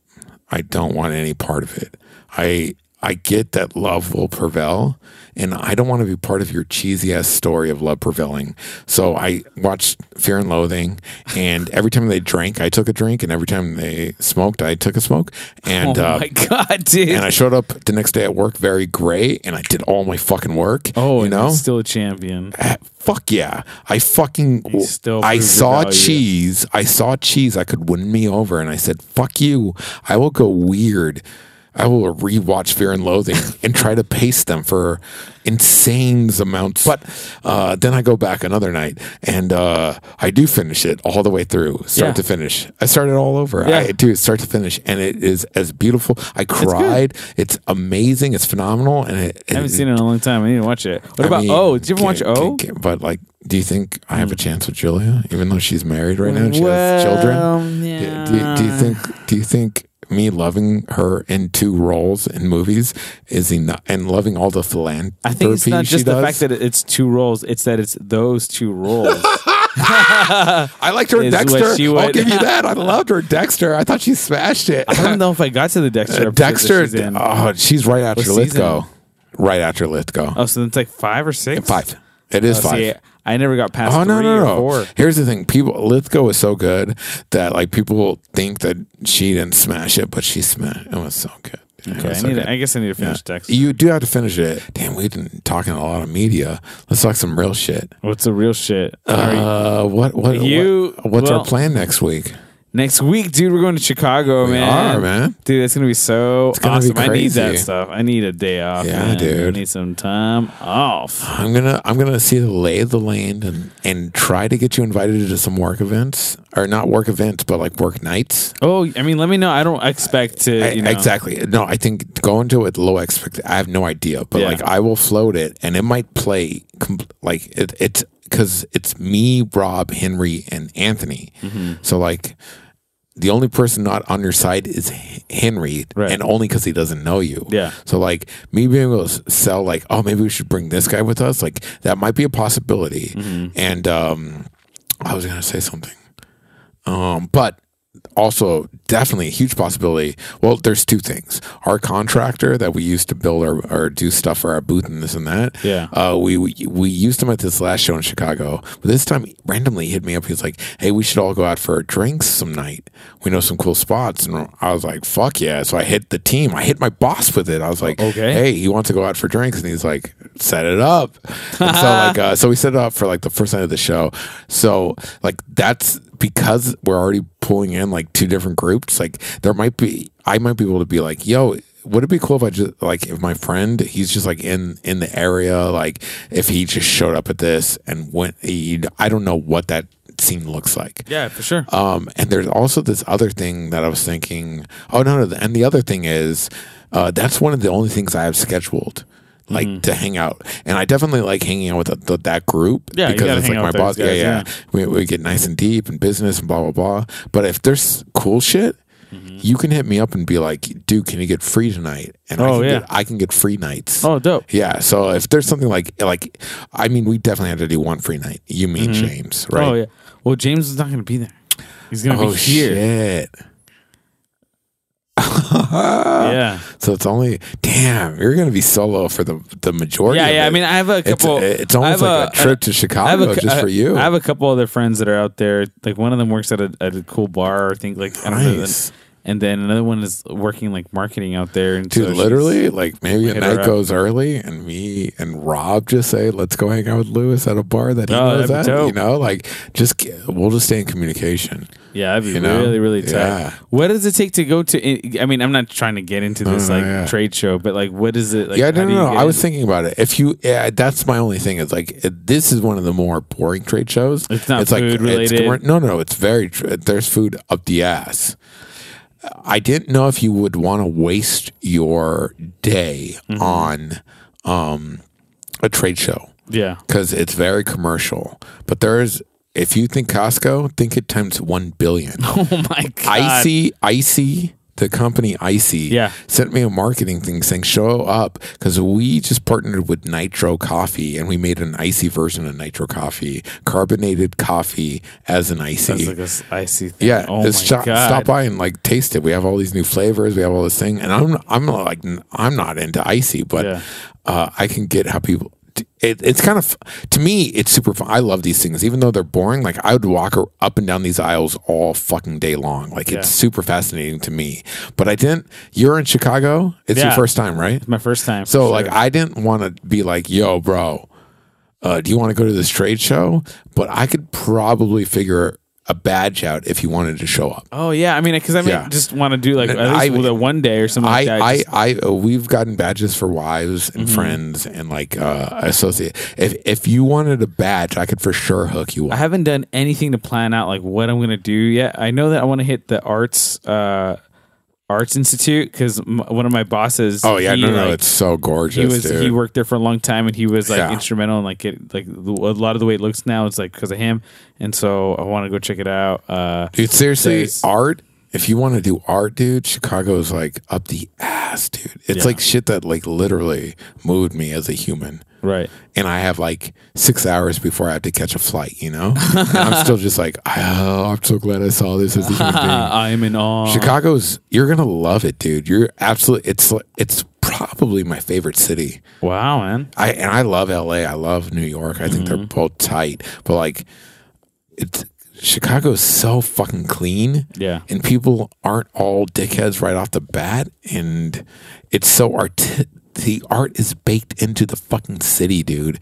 I don't want any part of it. I get that love will prevail, and I don't want to be part of your cheesy-ass story of love prevailing. So I watched Fear and Loathing, and every time they drank, I took a drink, and every time they smoked, I took a smoke. And, oh, my God, dude. And I showed up the next day at work very gray, and I did all my fucking work. Oh, you know? You're still a champion. Fuck yeah. I saw cheese. I could win me over, and I said, fuck you. I will go weird. I will rewatch Fear and Loathing and try to pace them for insane amounts. But then I go back another night and I do finish it all the way through, start to finish. I start it all over. Yeah. I do start to finish, and it is as beautiful. I cried. It's amazing. It's phenomenal. And I haven't seen it in a long time. I need to watch it. What about O? Did you ever watch O? But like, do you think I have a chance with Julia, even though she's married right now? She has children. Yeah. Do you think? Me loving her in 2 roles in movies is enough, and loving all the philanthropy. I think it's not just the fact that it's 2 roles; it's that it's those 2 roles. I liked her in Dexter. I'll give you that. I loved her in Dexter. I thought she smashed it. I don't know if I got to the Dexter. Dexter. She's right after Lithgow. Right after Lithgow. Oh, so it's like 5 or 6. 5. It is 5. See, I never got past 3 or 4. Here's the thing. Lithgow is so good that like people think that she didn't smash it, but she smashed it. It was so good. Okay, I guess I need to finish Dexter. You do have to finish it. Damn, we've been talking a lot of media. Let's talk some real shit. What's the real shit? What's our plan next week? Next week, dude, we're going to Chicago, man. We are, man. Dude, that's going to be so awesome. I need that stuff. I need a day off. Yeah, man. Dude. I need some time off. I'm gonna see the lay of the land and try to get you invited to some work events. Or not work events, but like work nights. Oh, I mean, let me know. I don't expect to, you know. Exactly. No, I think go into it with low expectations. I have no idea. But like, I will float it, and it might play like it's because it's me, Rob, Henry, and Anthony. Mm-hmm. So like, the only person not on your side is Henry, right. And only because he doesn't know you. Yeah. So like, me being able to sell like, oh, maybe we should bring this guy with us. Like, that might be a possibility. Mm-hmm. And I was gonna say something, but also definitely a huge possibility. Well, there's 2 things. Our contractor that we used to build or do stuff for our booth and this and that. Yeah. We used him at this last show in Chicago, but this time he randomly hit me up. He's like, hey, we should all go out for drinks some night. We know some cool spots. And I was like, fuck yeah. So I hit the team. I hit my boss with it. I was like, okay, hey, he wants to go out for drinks. And he's like, set it up. And so we set it up for like the first night of the show. So like, that's because we're already pulling in like 2 different groups. Like, I might be able to be like, yo, would it be cool if I just like, if my friend, he's just like in the area, like if he just showed up at this and went, I don't know what that scene looks like. Yeah, for sure. And there's also this other thing that I was thinking, and the other thing is, that's one of the only things I have scheduled. Like, to hang out, and I definitely like hanging out with that group, because it's like my boss. Yeah. We get nice and deep and business and blah blah blah. But if there's cool shit, you can hit me up and be like, dude, can you get free tonight? And I can get free nights. Oh, dope. Yeah. So if there's something like, I mean, we definitely have to do one free night. You mean James, right? Oh yeah. Well, James is not going to be there. He's going to be here. Shit. Yeah. So it's only, damn, you're going to be solo for the majority of it. Yeah, I mean, I have a couple. It's almost like a trip to Chicago just for you. I have a couple other friends that are out there. Like, one of them works at a cool bar, I think, like, I don't know. And then another one is working like marketing out there. And dude, so literally, like, maybe a night goes early, and me and Rob just say, "Let's go hang out with Lewis at a bar that he knows at." Dope. You know, like, we'll just stay in communication. Yeah, that'd be really, really tight. Yeah. What does it take to go to? I mean, I'm not trying to get into this trade show, but like, what is it? Like, yeah, no. I was thinking about it. That's my only thing. Is like, this is one of the more boring trade shows. It's not food related. It's very. There's food up the ass. I didn't know if you would want to waste your day on a trade show. Yeah. Because it's very commercial. But there is, if you think Costco, think it times 1 billion. Oh, my God. Icy. The company Icy sent me a marketing thing saying, show up, because we just partnered with Nitro Coffee, and we made an icy version of Nitro Coffee, carbonated coffee as an icy. Sounds like this icy thing. Yeah. Oh, just stop by and like taste it. We have all these new flavors. We have all this thing. And I'm not into icy, but I can get how people... It's kind of, to me, it's super fun. I love these things, even though they're boring. Like, I would walk up and down these aisles all fucking day long. Like, it's super fascinating to me. But I didn't. You're in Chicago. It's your first time, right? It's my first time. So, like, I didn't want to be like, yo, bro, do you want to go to this trade show? But I could probably figure a badge out if you wanted to show up. Oh yeah, I mean, because I just want to do like at least one day or something. We've gotten badges for wives and friends and like associate. If you wanted a badge, I could for sure hook you up. I haven't done anything to plan out like what I'm gonna do yet. I know that I want to hit the Arts Institute because one of my bosses. Oh yeah, it's so gorgeous. He worked there for a long time, and he was like instrumental in like it. Like a lot of the way it looks now is like because of him, and so I want to go check it out. Dude, seriously, art. If you want to do art, dude, Chicago is like up the ass, dude. It's like shit that like literally moved me as a human. Right. And I have like 6 hours before I have to catch a flight, you know? And I'm still just like, oh, I'm so glad I saw this as a human being. I'm in awe. Chicago's, you're going to love it, dude. You're absolutely, it's probably my favorite city. Wow, man. I love LA. I love New York. I think they're both tight. But like, Chicago is so fucking clean, and people aren't all dickheads right off the bat, and it's so the art is baked into the fucking city, dude.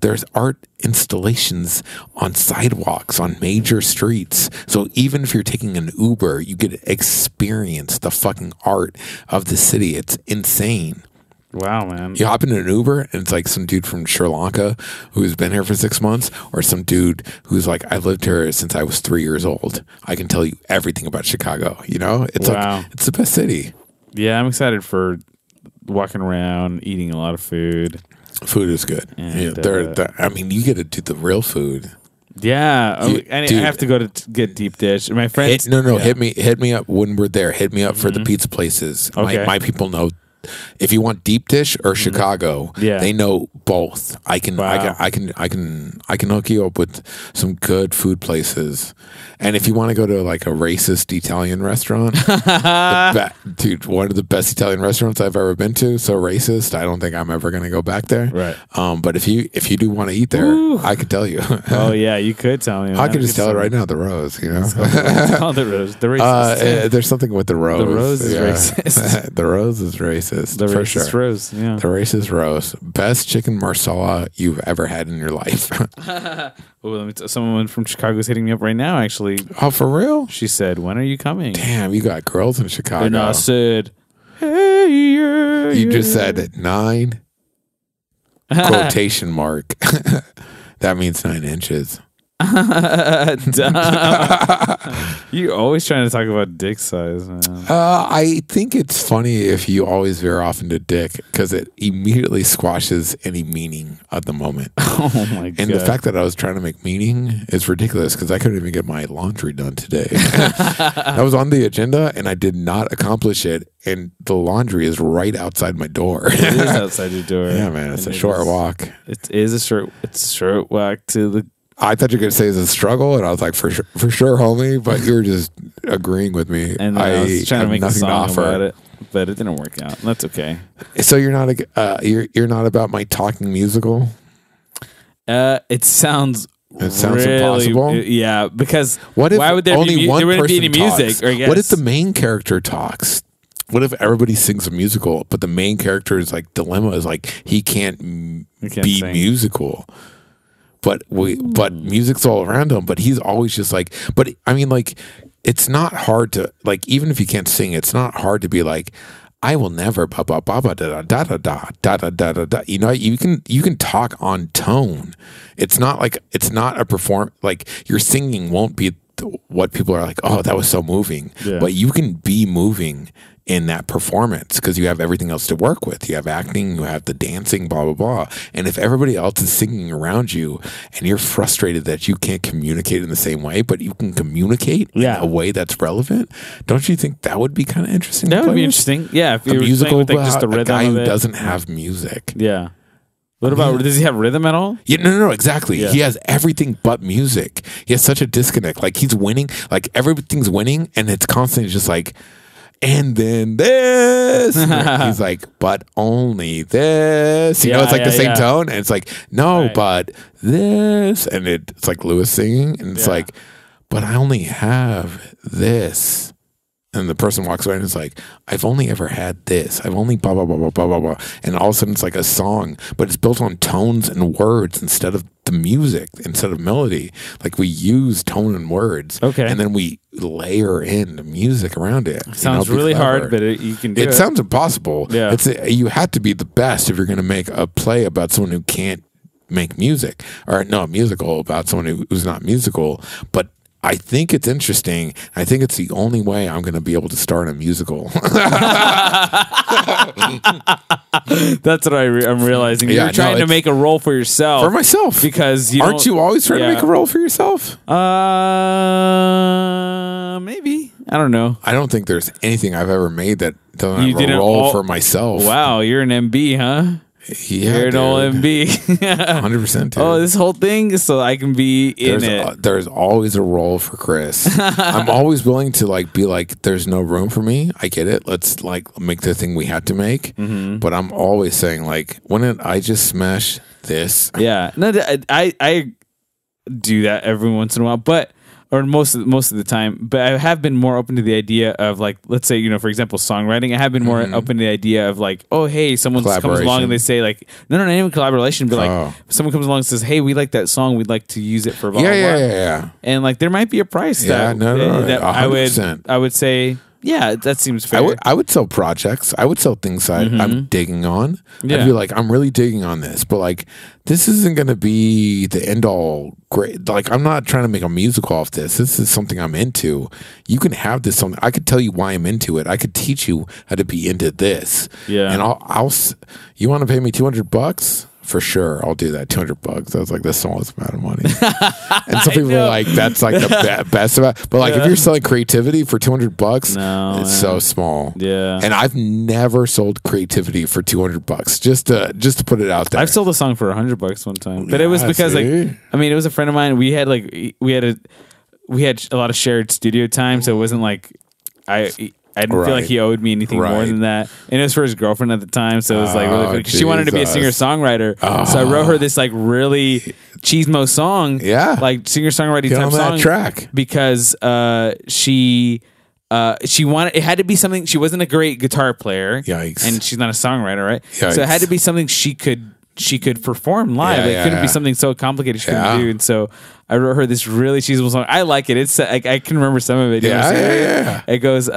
There's art installations on sidewalks, on major streets, so even if you're taking an Uber, you get to experience the fucking art of the city. It's insane. Wow, man. You hop in an Uber and it's like some dude from Sri Lanka who's been here for 6 months, or some dude who's like, I lived here since I was 3 years old. I can tell you everything about Chicago, you know? It's like, it's the best city. Yeah, I'm excited for walking around, eating a lot of food. Food is good. And, I mean, you get to do the real food. Yeah, I have to go to get deep dish. My friends, hit me up when we're there. Hit me up for the pizza places. Okay. My people know. If you want deep dish or Chicago, they know both. I can hook you up with some good food places. And if you want to go to like a racist Italian restaurant, dude, one of the best Italian restaurants I've ever been to. So racist, I don't think I'm ever going to go back there. Right. But if you do want to eat there, ooh, I could tell you. Oh yeah, you could tell me. I could just tell it right now. The Rose, you know. It's called the Rose. The racist. There's something with the Rose. The Rose is racist. The Rose is racist. The for racist sure. Rose, yeah. The racist Rose. Best chicken marsala you've ever had in your life. Someone from Chicago is hitting me up right now, actually. Oh, for real? She said, when are you coming? Damn, you got girls in Chicago. And I said, hey, yeah, you just said it. 9 quotation mark. That means 9 inches. You always trying to talk about dick size, man. I think it's funny if you always veer off into dick, because it immediately squashes any meaning at the moment. Oh my god. And the fact that I was trying to make meaning is ridiculous, because I couldn't even get my laundry done today. That was on the agenda and I did not accomplish it, and the laundry is right outside my door. It is outside your door. Yeah, man, it's a short walk. It's a short walk to the... I thought you were going to say it's a struggle, and I was like, for sure, homie, but you were just agreeing with me. And I was trying to make a song about it, but it didn't work out. That's okay. So you're not about my talking musical? It sounds really impossible. Yeah, because what if why would there only be one there wouldn't person be any talks? Music? Or yes. What if the main character talks? What if everybody sings a musical, but the main character's like dilemma is like he can't be sing. Musical? But music's all around him, but he's always just like, but I mean, like, it's not hard to, like, even if you can't sing, it's not hard to be like, I will never ba ba ba ba da da da da da da da da da. You know, you can talk on tone. It's not a perform, like your singing won't be what people are like, oh, that was so moving. Yeah. But you can be moving in that performance because you have everything else to work with. You have acting, you have the dancing, blah, blah, blah. And if everybody else is singing around you and you're frustrated that you can't communicate in the same way, but you can communicate in a way that's relevant, don't you think that would be kind of interesting? That would be interesting. Yeah. If you're musical, with, like, just the rhythm, a guy who doesn't have music. Yeah. What about, does he have rhythm at all? Yeah, no, exactly. Yeah. He has everything but music. He has such a disconnect. Like, he's winning, like, everything's winning, and it's constantly just like, and then this. And he's like, but only this. You know, it's like the same tone, and it's like, no, but this. And it's like Lewis singing, and it's like, but I only have this. And the person walks away and is like, I've only ever had this. I've only blah, blah, blah, blah, blah, blah, blah. And all of a sudden it's like a song, but it's built on tones and words instead of the music, instead of melody. Like, we use tone and words. Okay. And then we layer in the music around it. Sounds really hard, but you can do it. It sounds impossible. Yeah. You have to be the best if you're going to make a play about someone who can't make music. Or no, a musical about someone who's not musical, but I think it's interesting. I think it's the only way I'm going to be able to start a musical. That's what I'm realizing. You're trying to make a role for yourself. For myself. Because aren't you always trying to make a role for yourself? Maybe. I don't know. I don't think there's anything I've ever made that doesn't have a role for myself. Wow, you're an MB, huh? Yeah, you're an old MB. 100%. Dude. Oh, this whole thing so I can be in it. There's always a role for Chris. I'm always willing to be like, there's no room for me. I get it. Let's make the thing we had to make. Mm-hmm. But I'm always saying wouldn't I just smash this? Yeah. No, I do that every once in a while, or most of the time, but I have been more open to the idea of let's say, for example, songwriting. I have been more open to the idea of oh, hey, someone comes along and they say not even collaboration, but someone comes along and says, hey, we like that song. We'd like to use it for blah, blah, blah. Yeah. And there might be a price that 100%. I would say, yeah, that seems fair. I would sell projects. I would sell things I'm digging on. Yeah. I'd be I'm really digging on this, but this isn't going to be the end all great. I'm not trying to make a musical off this. This is something I'm into. You can have this. I could tell you why I'm into it. I could teach you how to be into this. Yeah. And you want to pay me $200? For sure, I'll do that. $200. I was like, that's the smallest amount of money. And some people are like, that's the best amount. But if you're selling creativity for $200, it's so small. Yeah. And I've never sold creativity for $200. Just to put it out there, I've sold a song for $100 one time, but it was because it was a friend of mine. We had a lot of shared studio time, so it wasn't I didn't feel like he owed me anything more than that. And it was for his girlfriend at the time. So it was really funny. She wanted to be a singer-songwriter. So I wrote her this really cheesemo song. Yeah. Singer-songwriting type song. Track. Because she wanted, it had to be something, she wasn't a great guitar player. Yikes. And she's not a songwriter, right? Yikes. So it had to be something she could perform live. It couldn't be something so complicated she couldn't do. And so I wrote her this really cheesy song. I like it. It's I can remember some of it. It goes,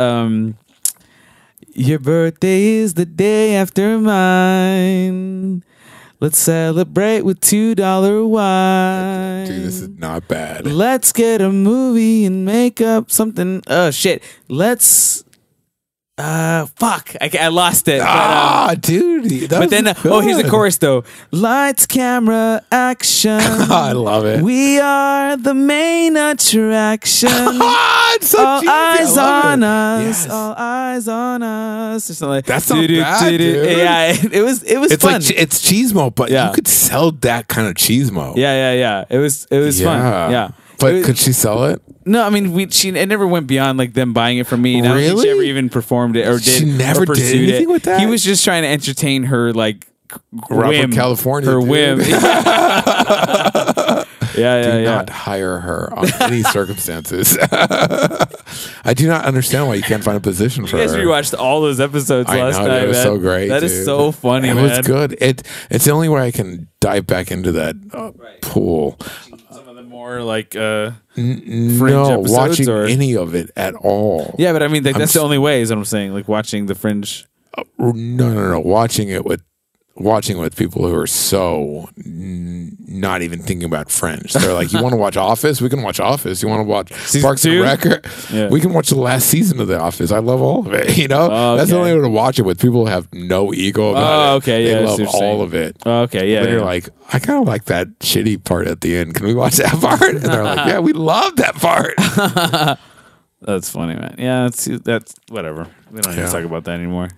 your birthday is the day after mine. Let's celebrate with $2 wine. Dude, this is not bad. Let's get a movie and make up something. Oh, shit. Let's... fuck! I lost it. Dude! But then, here's the chorus though. Lights, camera, action! I love it. We are the main attraction. It's so all cheesy. Eyes on us. Yes. All eyes on us. Or something like that. That's not bad, dude. Yeah, it was it's fun. It's cheesemo, but you could sell that kind of cheesemo. Yeah. It was fun. Yeah. But could she sell it? No, I mean, it never went beyond them buying it from me. And I don't think she ever even performed it or did. She never did anything with that. He was just trying to entertain her Robert California, her whim. Do not hire her on any circumstances. I do not understand why you can't find a position for her. You guys rewatched all those episodes last night. It was so great. That is so funny. It was good. It's the only way I can dive back into that pool. More Fringe episodes, watching any of it at all. Yeah, but I mean, that's the only way is what I'm saying. Watching the Fringe. No. Watching it with watching with people who are so not even thinking about French. They're like, you want to watch Office? We can watch Office. You want to watch season Parks and Rec? Yeah. We can watch the last season of The Office. I love all of it. You know, okay. That's the only way to watch it with people who have no ego about it. They love all of it. Okay, yeah. But you're like, I kind of like that shitty part at the end. Can we watch that part? And they're like, yeah, we love that part. That's funny, man. Yeah, that's whatever. We don't need to talk about that anymore.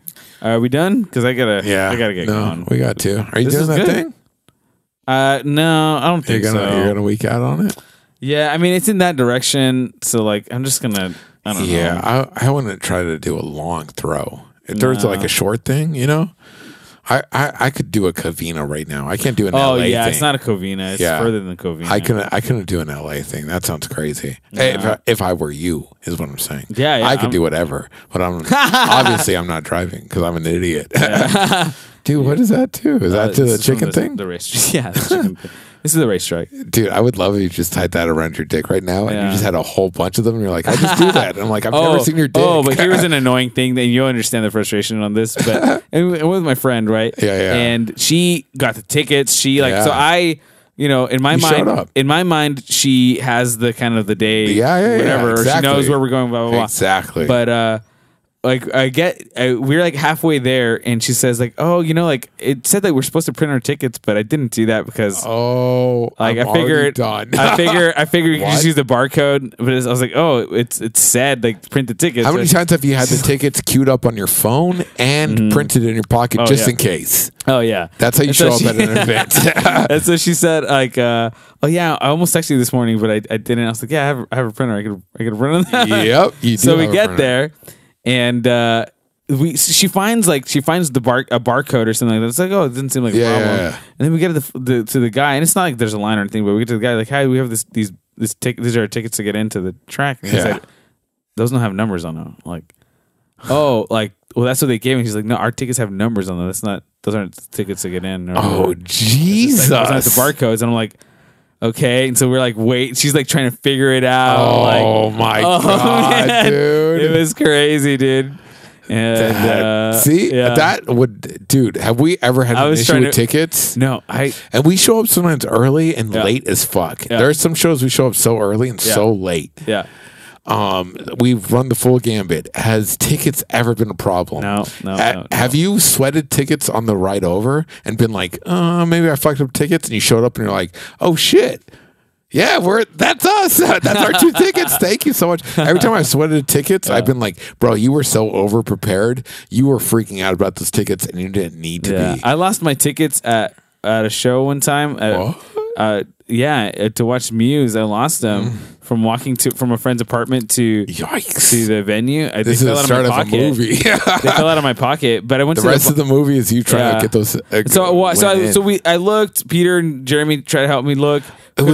Are we done? Because I gotta get going. We got to. Are you doing that thing? No, I don't think so. You're gonna week out on it? Yeah, I mean it's in that direction. So like, I'm just gonna. I don't know. Yeah, I want to try to do a long throw. It turns to like a short thing, you know. I could do a Covina right now. I can't do an LA thing. Oh, yeah, it's not a Covina. It's further than Covina. I couldn't do an LA thing. That sounds crazy. No. Hey, if I were you, is what I'm saying. Yeah, yeah. I could do whatever, but I'm obviously I'm not driving because I'm an idiot. Yeah. Dude, what is that to? Is that to the chicken thing? The race. Yeah, the chicken thing. This is the race strike. Dude, I would love if you just tied that around your dick right now and you just had a whole bunch of them and you're like, I just do that. And I'm like, I've never seen your dick. Oh, but here's an annoying thing that you'll understand the frustration on this. But it was my friend, right? Yeah, yeah. And she got the tickets. She so I... You know, in my mind, she has the kind of the day, whatever. Yeah, exactly. She knows where we're going, blah, blah, blah. Exactly. But, we're like halfway there and she says like, oh, you know, like it said that we're supposed to print our tickets, but I didn't do that because, I figured you just use the barcode, but I was like, oh, it's sad. Like print the tickets. How many times have you had the tickets queued up on your phone and printed in your pocket in case? Oh yeah. That's how you show up at an event. And so she said like, oh yeah, I almost texted you this morning, but I didn't. I was like, yeah, I have a printer. I could run on that. Yep. You do. So we get there. And she finds a barcode or something like that. It's like, oh, it didn't seem like a problem. Yeah. And then we get to the guy, and it's not like there's a line or anything, but we get to the guy like, hi, we have these are our tickets to get into the track. And he's like, those don't have numbers on them. Like, oh, like, well, that's what they gave me. He's like, no, our tickets have numbers on them. Those aren't the tickets to get in. Or oh, Jesus! Like, those aren't the barcodes. And I'm like. Okay, and so we're like, wait. She's like trying to figure it out. Oh like, my god, man. Dude! It was crazy, dude. And, that would, dude. Have we ever had an issue with tickets? No, and we show up sometimes early and late as fuck. Yeah. There are some shows we show up so early and so late. Yeah. We've run the full gambit. Has tickets ever been a problem? No. Have you sweated tickets on the ride over and been like, maybe I fucked up tickets, and you showed up and you're like, oh shit. Yeah, that's us. That's our two tickets. Thank you so much. Every time I sweated tickets, I've been like, bro, you were so overprepared. You were freaking out about those tickets and you didn't need to be. I lost my tickets at a show one time. To watch Muse. I lost them from walking from a friend's apartment to to the venue. This is the start of a movie. They fell out of my pocket, but I went. The rest of the movie is you trying to get those. I looked. Peter and Jeremy tried to help me look. You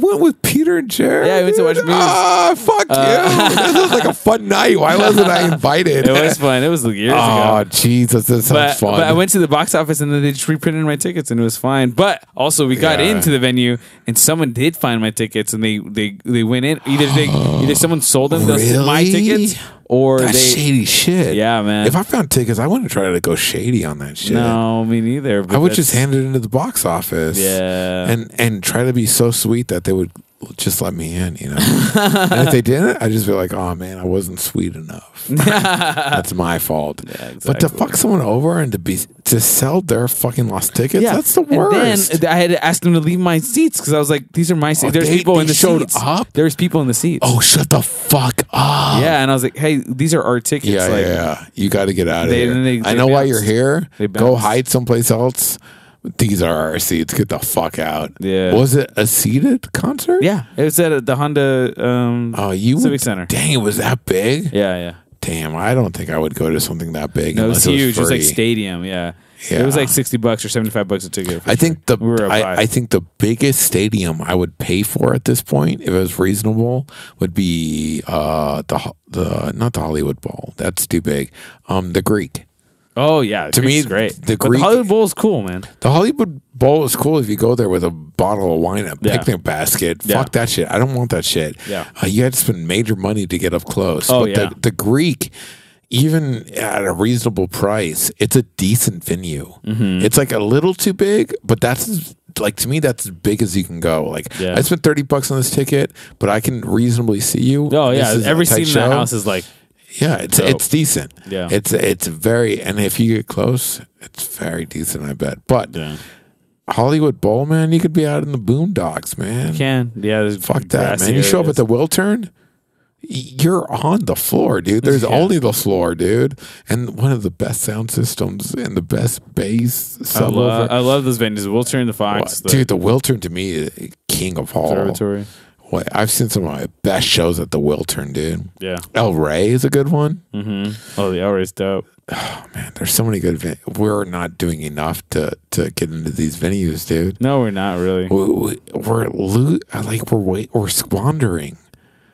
went with Peter and Jeremy. Yeah, I went to watch Muse. Ah, fuck you! This was like a fun night. Why wasn't I invited? It was fun. It was years ago. Oh, Jesus, this sounds fun. But I went to the box office and then they just reprinted my tickets and it was fine. But also, we got into the venue and someone did find my tickets and they went in. Either someone sold them my tickets. Or that's shady shit. Yeah, man. If I found tickets, I wouldn't try to go shady on that shit. No, me neither. I would just hand it into the box office. Yeah. And try to be so sweet that they would just let me in, you know. And if they didn't, I just be like, oh man, I wasn't sweet enough. That's my fault. Yeah, exactly. But to fuck someone over and to sell their fucking lost tickets, that's the worst. And then I had to ask them to leave my seats because I was like, these are my seats. There's people in the seats. There's people in the seats. Oh, shut the fuck up. Yeah, and I was like, hey, these are our tickets. Yeah, like, yeah. You got to get out of here. I know why you're here. Go hide someplace else. These are our seats. Get the fuck out. Yeah. Was it a seated concert? Yeah. It was at the Honda Civic Center. Dang, it was that big? Yeah, yeah. Damn, I don't think I would go to something that big. No, it was huge. It was like stadium, yeah. It was like $60 or $75 a ticket. I think the biggest stadium I would pay for at this point, if it was reasonable, would be not the Hollywood Bowl. That's too big. The Greek. Oh yeah, to me, great. The Hollywood Bowl is cool, man. The Hollywood Bowl is cool if you go there with a bottle of wine, a picnic basket. Yeah. Fuck that shit. I don't want that shit. Yeah, you had to spend major money to get up close. Oh but the Greek, even at a reasonable price, it's a decent venue. Mm-hmm. It's like a little too big, but that's like, to me, that's as big as you can go. Like, yeah. I spent $30 on this ticket, but I can reasonably see you. Oh yeah, every scene in that house is like, yeah, it's decent. Yeah, it's very, and if you get close, it's very decent, I bet. But yeah. Hollywood Bowl, man, you could be out in the boondocks, man. You can, yeah. Fuck that, man. You show up at the Wiltern, you're on the floor, dude. There's only the floor, dude. And one of the best sound systems and the best bass. I love those venues. The Wiltern, the Fox. Dude, the Wiltern to me is king of hall. Observatory. Well, I've seen some of my best shows at the Wiltern, dude. Yeah. El Rey is a good one. Mm-hmm. Oh, the El Rey's dope. Oh, man, there's so many good venues. We're not doing enough to get into these venues, dude. No, we're not really. We're squandering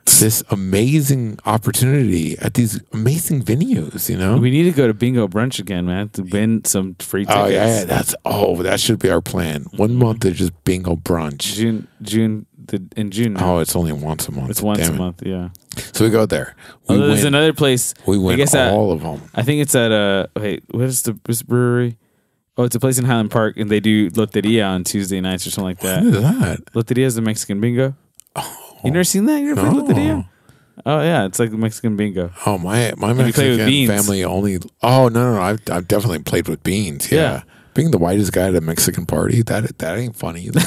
this amazing opportunity at these amazing venues, you know? We need to go to bingo brunch again, man, to win some free tickets. Oh, yeah, that should be our plan. 1 month is just bingo brunch. In June. Now. Oh, it's only once a month. It's once a month, yeah. So we go there. There's another place. We win all of them. I think it's at what is this brewery? Oh, it's a place in Highland Park, and they do Loteria on Tuesday nights or something like that. What is that? Loteria is the Mexican bingo. Oh. You never seen that? You ever played Loteria? Oh yeah, it's like Mexican bingo. Oh my Mexican family only. Oh no, I've definitely played with beans. Yeah. Being the whitest guy at a Mexican party, that ain't funny either.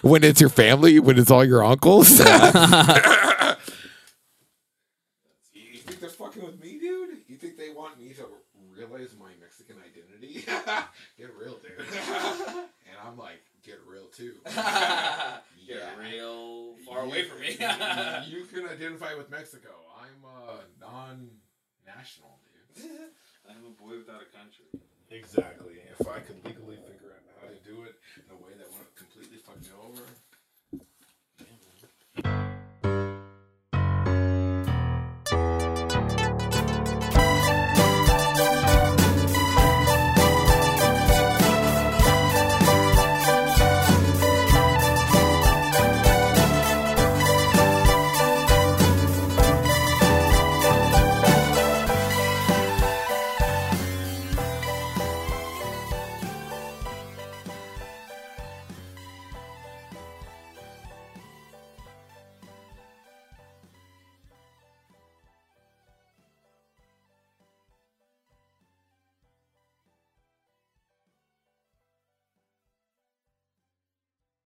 When it's your family, when it's all your uncles. You think they're fucking with me, dude? You think they want me to realize my Mexican identity? Get real, dude. And I'm like, get real too. Real far away from me. You can identify with Mexico. I'm non-national, dude. I'm a boy without a country. Exactly. If I could legally figure out how to do it in a way that wouldn't completely fuck me over.